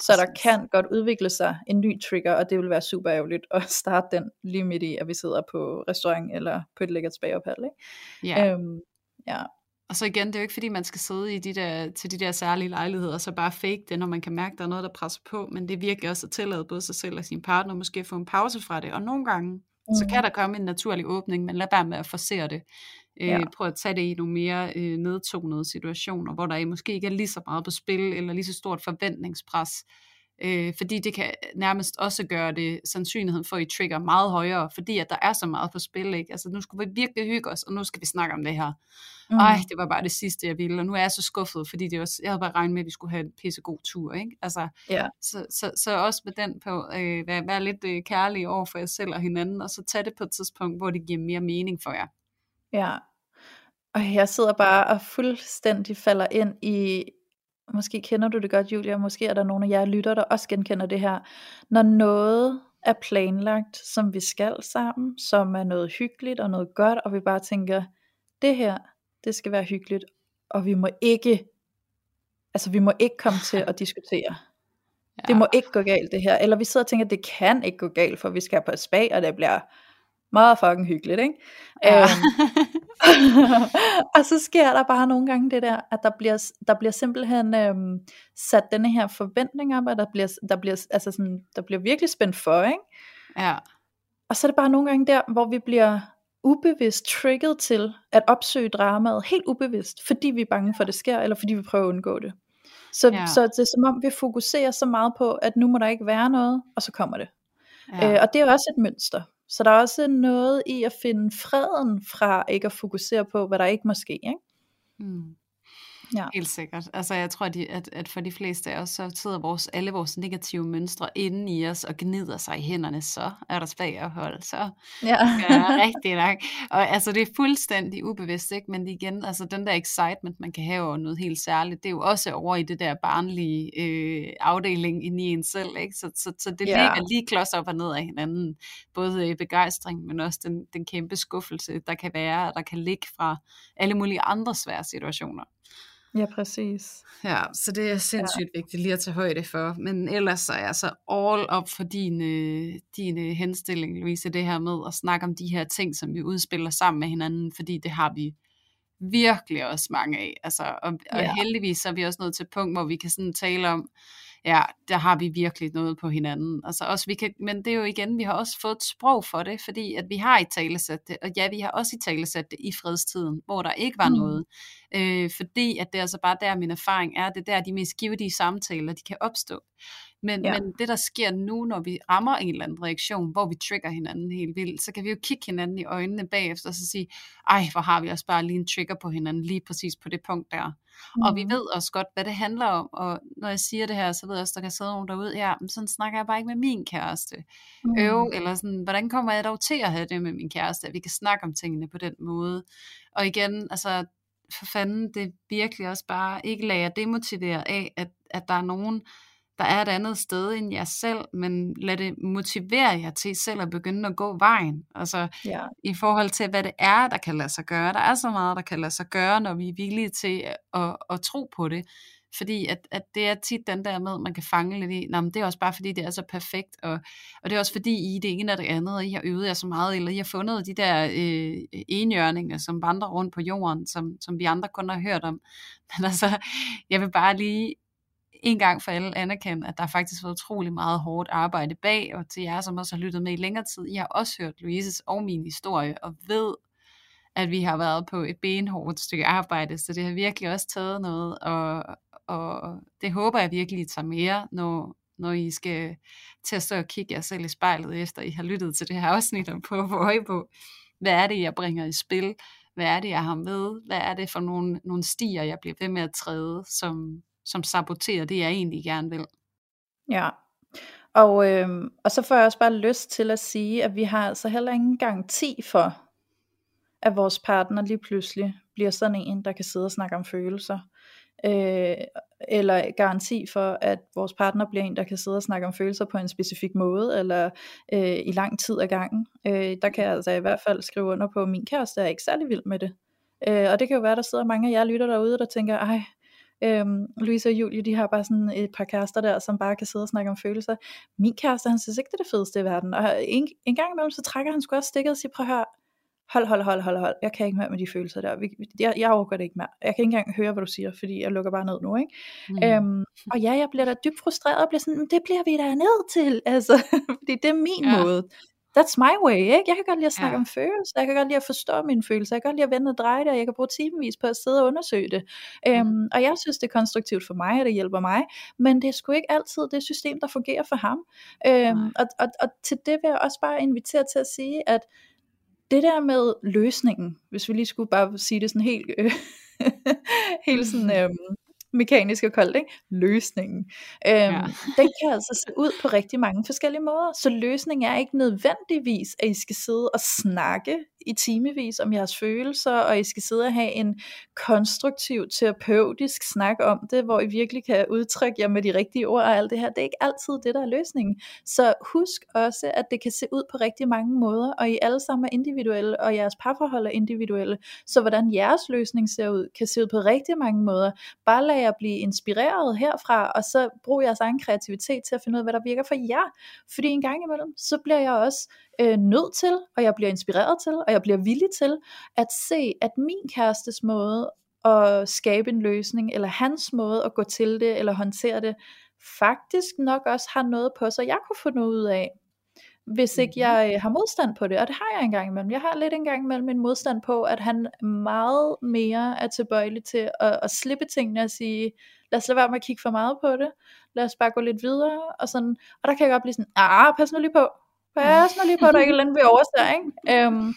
Så der kan godt udvikle sig en ny trigger, og det vil være super ærgerligt at starte den lige midt i, at vi sidder på restaurant eller på et lækkert spageophold, ikke? Ja. Øhm, ja. Og så igen, det er jo ikke fordi, man skal sidde i de der, til de der særlige lejligheder, og så bare fake det, når man kan mærke, der er noget, der presser på, men det virker også at tillade både sig selv og sin partner, måske at få en pause fra det, og nogle gange, mm. så kan der komme en naturlig åbning, men lad være med at forcere det. Ja. Øh, prøv at tage det i nogle mere øh, nedtonede situationer, hvor der måske ikke er lige så meget på spil, eller lige så stort forventningspres, øh, fordi det kan nærmest også gøre det sandsynligheden for, at I trigger meget højere, fordi at der er så meget på spil, ikke? Altså nu skulle vi virkelig hygge os, og nu skal vi snakke om det her. Mm. Ej, det var bare det sidste, jeg ville, og nu er jeg så skuffet, fordi det var, jeg havde bare regnet med, at vi skulle have en pissegod tur, ikke? Altså, yeah. så, så, så også med den på, øh, være, være lidt øh, kærlig over for jer selv og hinanden, og så tage det på et tidspunkt, hvor det giver mere mening for jer. Ja, yeah. Og jeg sidder bare og fuldstændig falder ind i, måske kender du det godt, Julia, måske er der nogen af jer lytter, der også genkender det her. Når noget er planlagt, som vi skal sammen, som er noget hyggeligt og noget godt, og vi bare tænker, det her, det skal være hyggeligt, og vi må ikke, altså vi må ikke komme til at diskutere. Ja. Det må ikke gå galt det her. Eller vi sidder og tænker, det kan ikke gå galt, for vi skal på spa, og det bliver meget fucking hyggeligt, ikke? Ja. Øhm, og så sker der bare nogle gange det der, at der bliver, der bliver simpelthen øhm, sat denne her forventning op, og der bliver, der bliver, altså sådan, der bliver virkelig spændt for, ikke? Ja. Og så er det bare nogle gange der, hvor vi bliver ubevidst trigget til at opsøge dramaet, helt ubevidst, fordi vi er bange for, at det sker, eller fordi vi prøver at undgå det. Så, ja. Så det er som om, vi fokuserer så meget på, at nu må der ikke være noget, og så kommer det. Ja. Øh, og det er jo også et mønster. Så der er også noget i at finde freden fra ikke at fokusere på, hvad der ikke må ske, ikke? Mm. Ja. Helt sikkert. Altså jeg tror, at, at for de fleste af os, så sidder vores, alle vores negative mønstre inde i os og gnider sig i hænderne, så er der spagerhold, så ja. Ja, rigtig nok. Og altså det er fuldstændig ubevidst, ikke? Men igen, altså den der excitement, man kan have over noget helt særligt, det er jo også over i det der barnlige øh, afdeling inde i en selv, ikke? Så, så, så det ja. ligger lige klods op og ned af hinanden, både begejstring, men også den, den kæmpe skuffelse, der kan være, og der kan ligge fra alle mulige andre svære situationer. Ja, præcis. Ja, så det er sindssygt ja. vigtigt lige at tage højde for. Men ellers så er jeg så all up for din, din henstilling, Louise, det her med at snakke om de her ting, som vi udspiller sammen med hinanden, fordi det har vi virkelig også mange af. Altså, og, ja. og heldigvis så er vi også nået til et punkt, hvor vi kan sådan tale om, ja, der har vi virkelig noget på hinanden. Altså også, vi kan, men det er jo igen, vi har også fået et sprog for det, fordi at vi har i talesat det, og ja, vi har også i talesat det i fredstiden, hvor der ikke var mm. noget. Øh, fordi at det er altså bare der, min erfaring er, det der de mest givtige samtaler, de kan opstå. Men, ja. men det, der sker nu, når vi rammer en eller anden reaktion, hvor vi trigger hinanden helt vildt, så kan vi jo kigge hinanden i øjnene bagefter, og så sige, ej, hvor har vi også bare lige en trigger på hinanden, lige præcis på det punkt der. Mm. Og vi ved også godt, hvad det handler om, og når jeg siger det her, så ved jeg også, der kan sidde nogen derude, ja, men sådan snakker jeg bare ikke med min kæreste. Mm. Øv, eller sådan, hvordan kommer jeg dog til at have det med min kæreste, at vi kan snakke om tingene på den måde. Og igen, altså, for fanden, det er virkelig også bare, ikke lade jer demotivere af, at, at der er nogen, der er et andet sted end jer selv, men lad det motivere jer til selv at begynde at gå vejen. Altså ja. i forhold til, hvad det er, der kan lade sig gøre. Der er så meget, der kan lade sig gøre, når vi er villige til at, at, at tro på det. Fordi at, at det er tit den der med, man kan fange lidt i, nå, men det er også bare fordi, det er så perfekt, og, og det er også fordi, I det ene og det andet, og I har øvet jer så meget, eller I har fundet de der øh, enhjørninger, som vandrer rundt på jorden, som, som vi andre kun har hørt om. Men altså, jeg vil bare lige en gang for alle anerkende, at der faktisk var utrolig meget hårdt arbejde bag, og til jer, som også har lyttet med i længere tid, I har også hørt Louises og min historie, og ved, at vi har været på et benhårdt stykke arbejde, så det har virkelig også taget noget, og, og det håber jeg virkelig, I tager mere, når, når I skal til at stå og kigge jer selv i spejlet, efter I har lyttet til det her afsnit, og på at få øje på, hvad er det, jeg bringer i spil, hvad er det, jeg har med, hvad er det for nogle, nogle stier, jeg bliver ved med at træde, som som saboterer det, jeg egentlig gerne vil. Ja, og, øh, og så får jeg også bare lyst til at sige, at vi har altså heller ingen garanti for, at vores partner lige pludselig bliver sådan en, der kan sidde og snakke om følelser, øh, eller garanti for, at vores partner bliver en, der kan sidde og snakke om følelser på en specifik måde, eller øh, i lang tid ad gangen. Øh, der kan jeg altså i hvert fald skrive under på, at min kæreste er ikke særlig vild med det. Øh, og det kan jo være, der sidder mange af jer lytter derude, der tænker, ej, Øhm, Louise og Julie, de har bare sådan et par kærester der, som bare kan sidde og snakke om følelser. Min kæreste, han synes ikke, det er det fedeste i verden. Og en, en gang imellem, så trækker han sgu også stikket og siger, prøv at høre, hold, hold, hold, hold, hold, jeg kan ikke mere med de følelser der. Jeg, jeg overgår det ikke mere. Jeg kan ikke engang høre, hvad du siger, fordi jeg lukker bare ned nu, ikke? Mm. Øhm, og ja, jeg bliver da dybt frustreret og bliver sådan, det bliver vi da ned til, altså, fordi det er min ja. måde. that's my way, ikke? Jeg kan godt lide at snakke ja. om følelser, jeg kan godt lide at forstå mine følelser, jeg kan godt lide at vende og dreje det, og jeg kan bruge timevis på at sidde og undersøge det. Mm. Øhm, og jeg synes, det er konstruktivt for mig, og det hjælper mig, men det er sgu ikke altid det system, der fungerer for ham. Øhm, og, og, og til det vil jeg også bare invitere til at sige, at det der med løsningen, hvis vi lige skulle bare sige det sådan helt, øh, helt sådan... Øh, mekanisk og koldt, ikke? Løsningen. Øhm, ja. Den kan altså se ud på rigtig mange forskellige måder, så løsningen er ikke nødvendigvis, at I skal sidde og snakke i timevis om jeres følelser, og I skal sidde og have en konstruktiv, terapeutisk snak om det, hvor I virkelig kan udtrykke jer med de rigtige ord og alt det her. Det er ikke altid det, der er løsningen. Så husk også, at det kan se ud på rigtig mange måder, og I alle sammen er individuelle, og jeres parforhold er individuelle, så hvordan jeres løsning ser ud, kan se ud på rigtig mange måder. Bare lad jer blive inspireret herfra, og så brug jeres egen kreativitet til at finde ud af, hvad der virker for jer. Fordi en gang imellem, så bliver jeg også øh, nødt til, og jeg bliver inspireret til, og jeg bliver villig til at se, at min kærestes måde at skabe en løsning, eller hans måde at gå til det, eller håndtere det, faktisk nok også har noget på sig, jeg kunne få noget ud af, hvis ikke jeg har modstand på det. Og det har jeg en gang imellem. Jeg har lidt en gang imellem en modstand på, at han meget mere er tilbøjelig til at, at slippe tingene og sige, lad os lade være med at kigge for meget på det, lad os bare gå lidt videre, og sådan. Og der kan jeg godt blive sådan, ah, pas nu lige på, pas nu lige på, der er ikke et eller andet, vi overser, ikke? Øhm,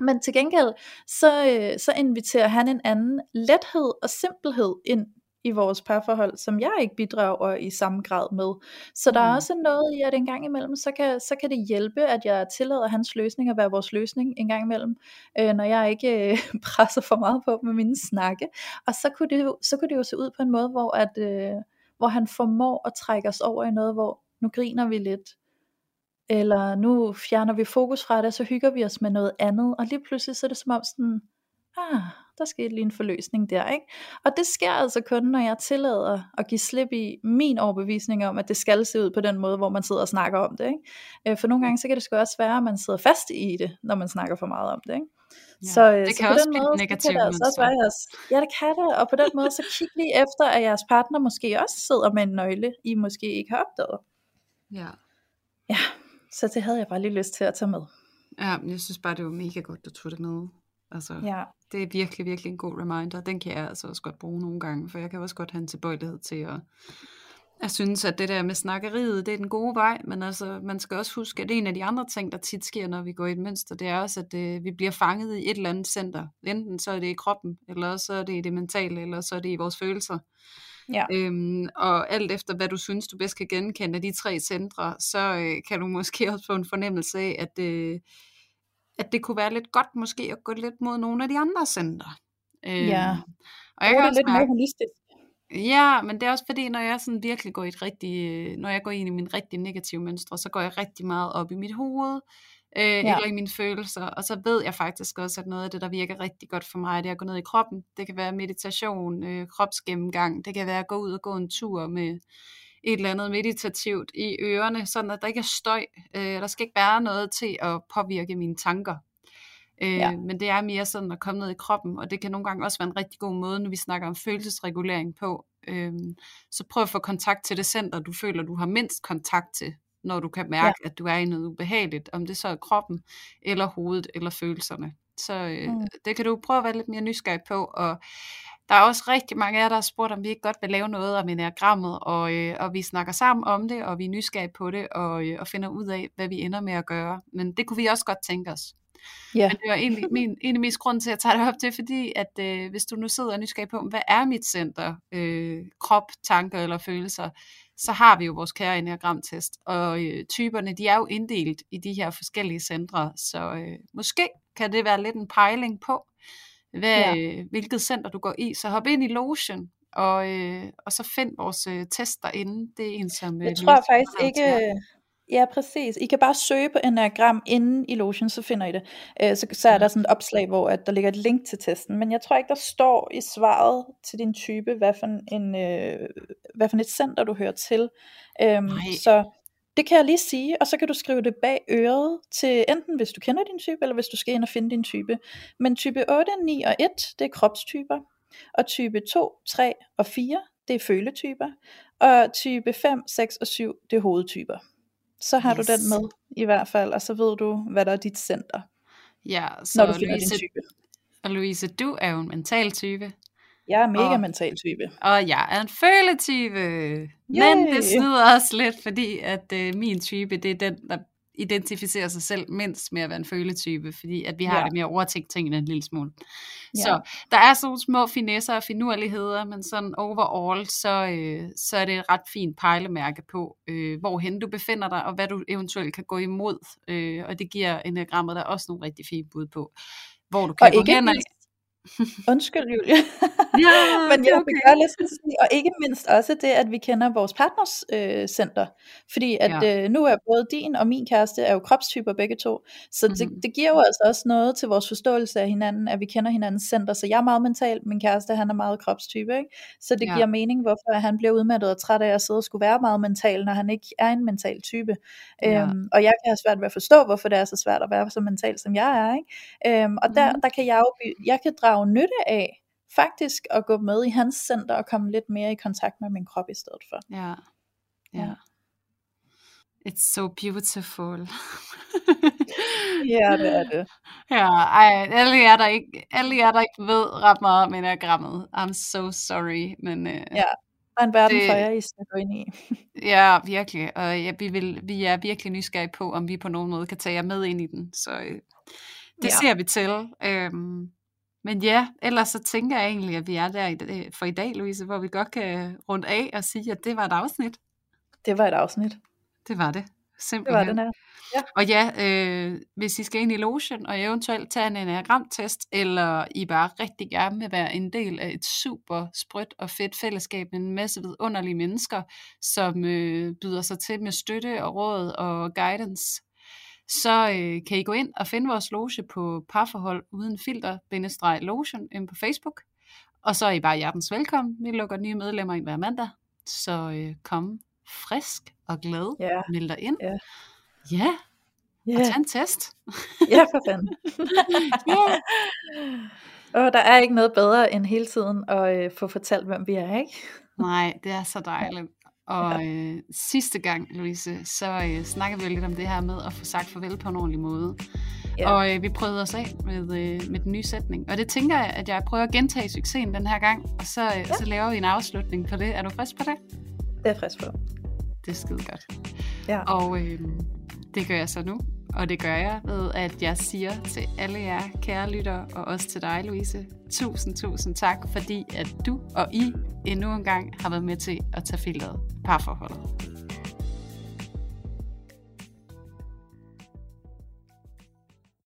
men til gengæld, så, så inviterer han en anden lethed og simpelhed ind i vores parforhold, som jeg ikke bidrager i samme grad med. Så der er også noget i, at en gang imellem, så kan, så kan det hjælpe, at jeg tillader hans løsning at være vores løsning en gang imellem, øh, når jeg ikke øh, presser for meget på med mine snakke. Og så kunne det, så kunne det jo se ud på en måde, hvor, at, øh, hvor han formår at trække os over i noget, hvor nu griner vi lidt, eller nu fjerner vi fokus fra det, og så hygger vi os med noget andet, og lige pludselig så er det som om sådan, ah, der skete lige en forløsning der, ikke? Og det sker altså kun, når jeg tillader at give slip i min overbevisning om, at det skal se ud på den måde, hvor man sidder og snakker om det, ikke? For nogle gange, så kan det sgu også være, at man sidder fast i det, når man snakker for meget om det, ikke? Ja, så, det så kan på også den måde, negativt, kan det altså også være, ja, det kan det, og på den måde, så kig lige efter, at jeres partner måske også sidder med en nøgle, I måske ikke har opdaget. Ja. Ja, så det havde jeg bare lige lyst til at tage med. Ja, men jeg synes bare, det var mega godt, du tog det med. Altså, ja. Det er virkelig, virkelig en god reminder. Den kan jeg altså også godt bruge nogle gange, for jeg kan også godt have en tilbøjelighed til at, at synes, at det der med snakkeriet, det er den gode vej, men altså, man skal også huske, at en af de andre ting, der tit sker, når vi går i et mønster, det er også, at øh, vi bliver fanget i et eller andet center. Enten så er det i kroppen, eller så er det i det mentale, eller så er det i vores følelser. Ja. Øhm, og alt efter hvad du synes du bedst kan genkende af de tre centre, så øh, kan du måske også få en fornemmelse af, at øh, at det kunne være lidt godt måske at gå lidt mod nogle af de andre centre. Øhm, ja, og jeg det er lidt mærke, mere holistisk. Ja, men det er også fordi, når jeg sådan virkelig går i et rigtig, når jeg går ind i mine rigtig negative mønstre, så går jeg rigtig meget op i mit hoved, øh, ja. eller i mine følelser, og så ved jeg faktisk også, at noget af det, der virker rigtig godt for mig, det er at gå ned i kroppen. Det kan være meditation, øh, kropsgennemgang, det kan være at gå ud og gå en tur med et eller andet meditativt i ørerne, sådan at der ikke er støj. Øh, der skal ikke være noget til at påvirke mine tanker. Øh, ja. Men det er mere sådan at komme ned i kroppen, og det kan nogle gange også være en rigtig god måde, når vi snakker om følelsesregulering på. Øh, så prøv at få kontakt til det center, du føler, du har mindst kontakt til, når du kan mærke, ja. at du er i noget ubehageligt, om det så er kroppen, eller hovedet, eller følelserne. Så øh, mm. det kan du prøve at være lidt mere nysgerrig på, og der er også rigtig mange af jer, der har spurgt, om vi ikke godt vil lave noget om enagrammet, og, øh, og vi snakker sammen om det, og vi er nysgerrige på det, og, øh, og finder ud af, hvad vi ender med at gøre. Men det kunne vi også godt tænke os. Yeah. Men det er egentlig min, en af mest grund til, at jeg tager det op til, fordi at øh, hvis du nu sidder og nysgerrig på, hvad er mit center, øh, krop, tanker eller følelser, så har vi jo vores kære enagramtest, og øh, typerne, de er jo inddelt i de her forskellige centre, så øh, måske kan det være lidt en pejling på, Hvad, ja. øh, hvilket center du går i. Så hop ind i logen og, øh, og så find vores øh, test derinde. Det er en som øh, jeg tror logen, faktisk ikke. Ja, præcis. I kan bare søge på enagram inde i logen, så finder I det. øh, så, så er der sådan et opslag, hvor at der ligger et link til testen. Men jeg tror ikke der står i svaret til din type, hvad for en, øh, hvad for et center du hører til. øhm, Så det kan jeg lige sige, og så kan du skrive det bag øret til enten hvis du kender din type, eller hvis du skal ind og finde din type. Men type otte, ni og et, det er kropstyper, og type to, tre og fire, det er føletyper, og type fem, seks og syv, det er hovedtyper. så har yes. du den med i hvert fald, og så ved du, hvad der er dit center. Ja, så når du finder Louise, din type. Og Louise, du er jo en mental type. Jeg er mega og, mental type. Og jeg er en føletype. Yay. Men det snyder også lidt, fordi at øh, min type, det er den, der identificerer sig selv mindst med at være en føletype, fordi at vi har ja. det mere overtænkt tingene en lille smule. Ja. Så der er sådan små finesser og finurligheder, men sådan overall, så, øh, så er det et ret fint pejlemærke på, øh, hvorhen du befinder dig, og hvad du eventuelt kan gå imod, øh, og det giver enagrammet der også nogle rigtig fine bud på, hvor du kan og gå hen og... Undskyld, Julie. Ja, men jeg vil gøre lidt sådan sige, og ikke mindst også det, at vi kender vores partners øh, center, fordi at ja. øh, nu er både din og min kæreste er jo kropstyper begge to, så mm-hmm. det, det giver jo altså også noget til vores forståelse af hinanden, at vi kender hinandens center. Så jeg er meget mental, min kæreste han er meget kropstype, ikke? Så det ja. giver mening, hvorfor han bliver udmattet og træt af at sidde og skulle være meget mental, når han ikke er en mental type. Ja. Øhm, og jeg kan have svært ved at forstå, hvorfor det er så svært at være så mental som jeg er, ikke? Øhm, og der, mm-hmm. der kan jeg jo, jeg kan drage og nytte af faktisk at gå med i hans center og komme lidt mere i kontakt med min krop i stedet for. Ja, yeah. ja. Yeah. It's so beautiful. Ja, det er det. Ja, ej, alle jer der ikke, alle jer der ikke ved ret meget om enagrammet. I'm so sorry, men uh, ja, der er en verden det, for jer, I skal gå ind i. Ja, virkelig. Og ja, vi vil, vi er virkelig nysgerrige på, om vi på nogen måde kan tage jer med ind i den. Så øh, det ja. ser vi til. Øhm, Men ja, ellers så tænker jeg egentlig, at vi er der i, for i dag, Louise, hvor vi godt kan runde af og sige, at det var et afsnit. Det var et afsnit. Det var det, simpelthen. Det var det, ja. Og ja, øh, hvis I skal ind i logen og eventuelt tage en enagramtest, eller I bare rigtig gerne vil være en del af et super sprødt og fedt fællesskab med en masse vidunderlige mennesker, som øh, byder sig til med støtte og råd og guidance, så øh, kan I gå ind og finde vores loge på parforhold uden filter bindestreg logen inde på Facebook. Og så er I bare hjertens velkommen. Vi lukker nye medlemmer ind hver mandag. Så øh, kom frisk og glad. Yeah. Meld dig ind. Ja. Yeah. Yeah. Yeah. Og tag en test. Ja, for fanden. yeah. Og der er ikke noget bedre end hele tiden at øh, få fortalt, hvem vi er, ikke? Nej, det er så dejligt. Og øh, sidste gang, Louise, så øh, snakker vi lidt om det her med at få sagt farvel på en ordentlig måde. Yeah. Og øh, vi prøvede os af med, øh, med den nye sætning. Og det tænker jeg, at jeg prøver at gentage succesen den her gang. Og så, øh, yeah. så laver vi en afslutning på det. Er du frisk på det? Det er frisk på. Det er skide godt. Yeah. Og øh, det gør jeg så nu. Og det gør jeg ved, at jeg siger til alle jer kære lyttere, og også til dig, Louise, tusind, tusind tak, fordi at du og I endnu engang har været med til at tage filteret parforholdet.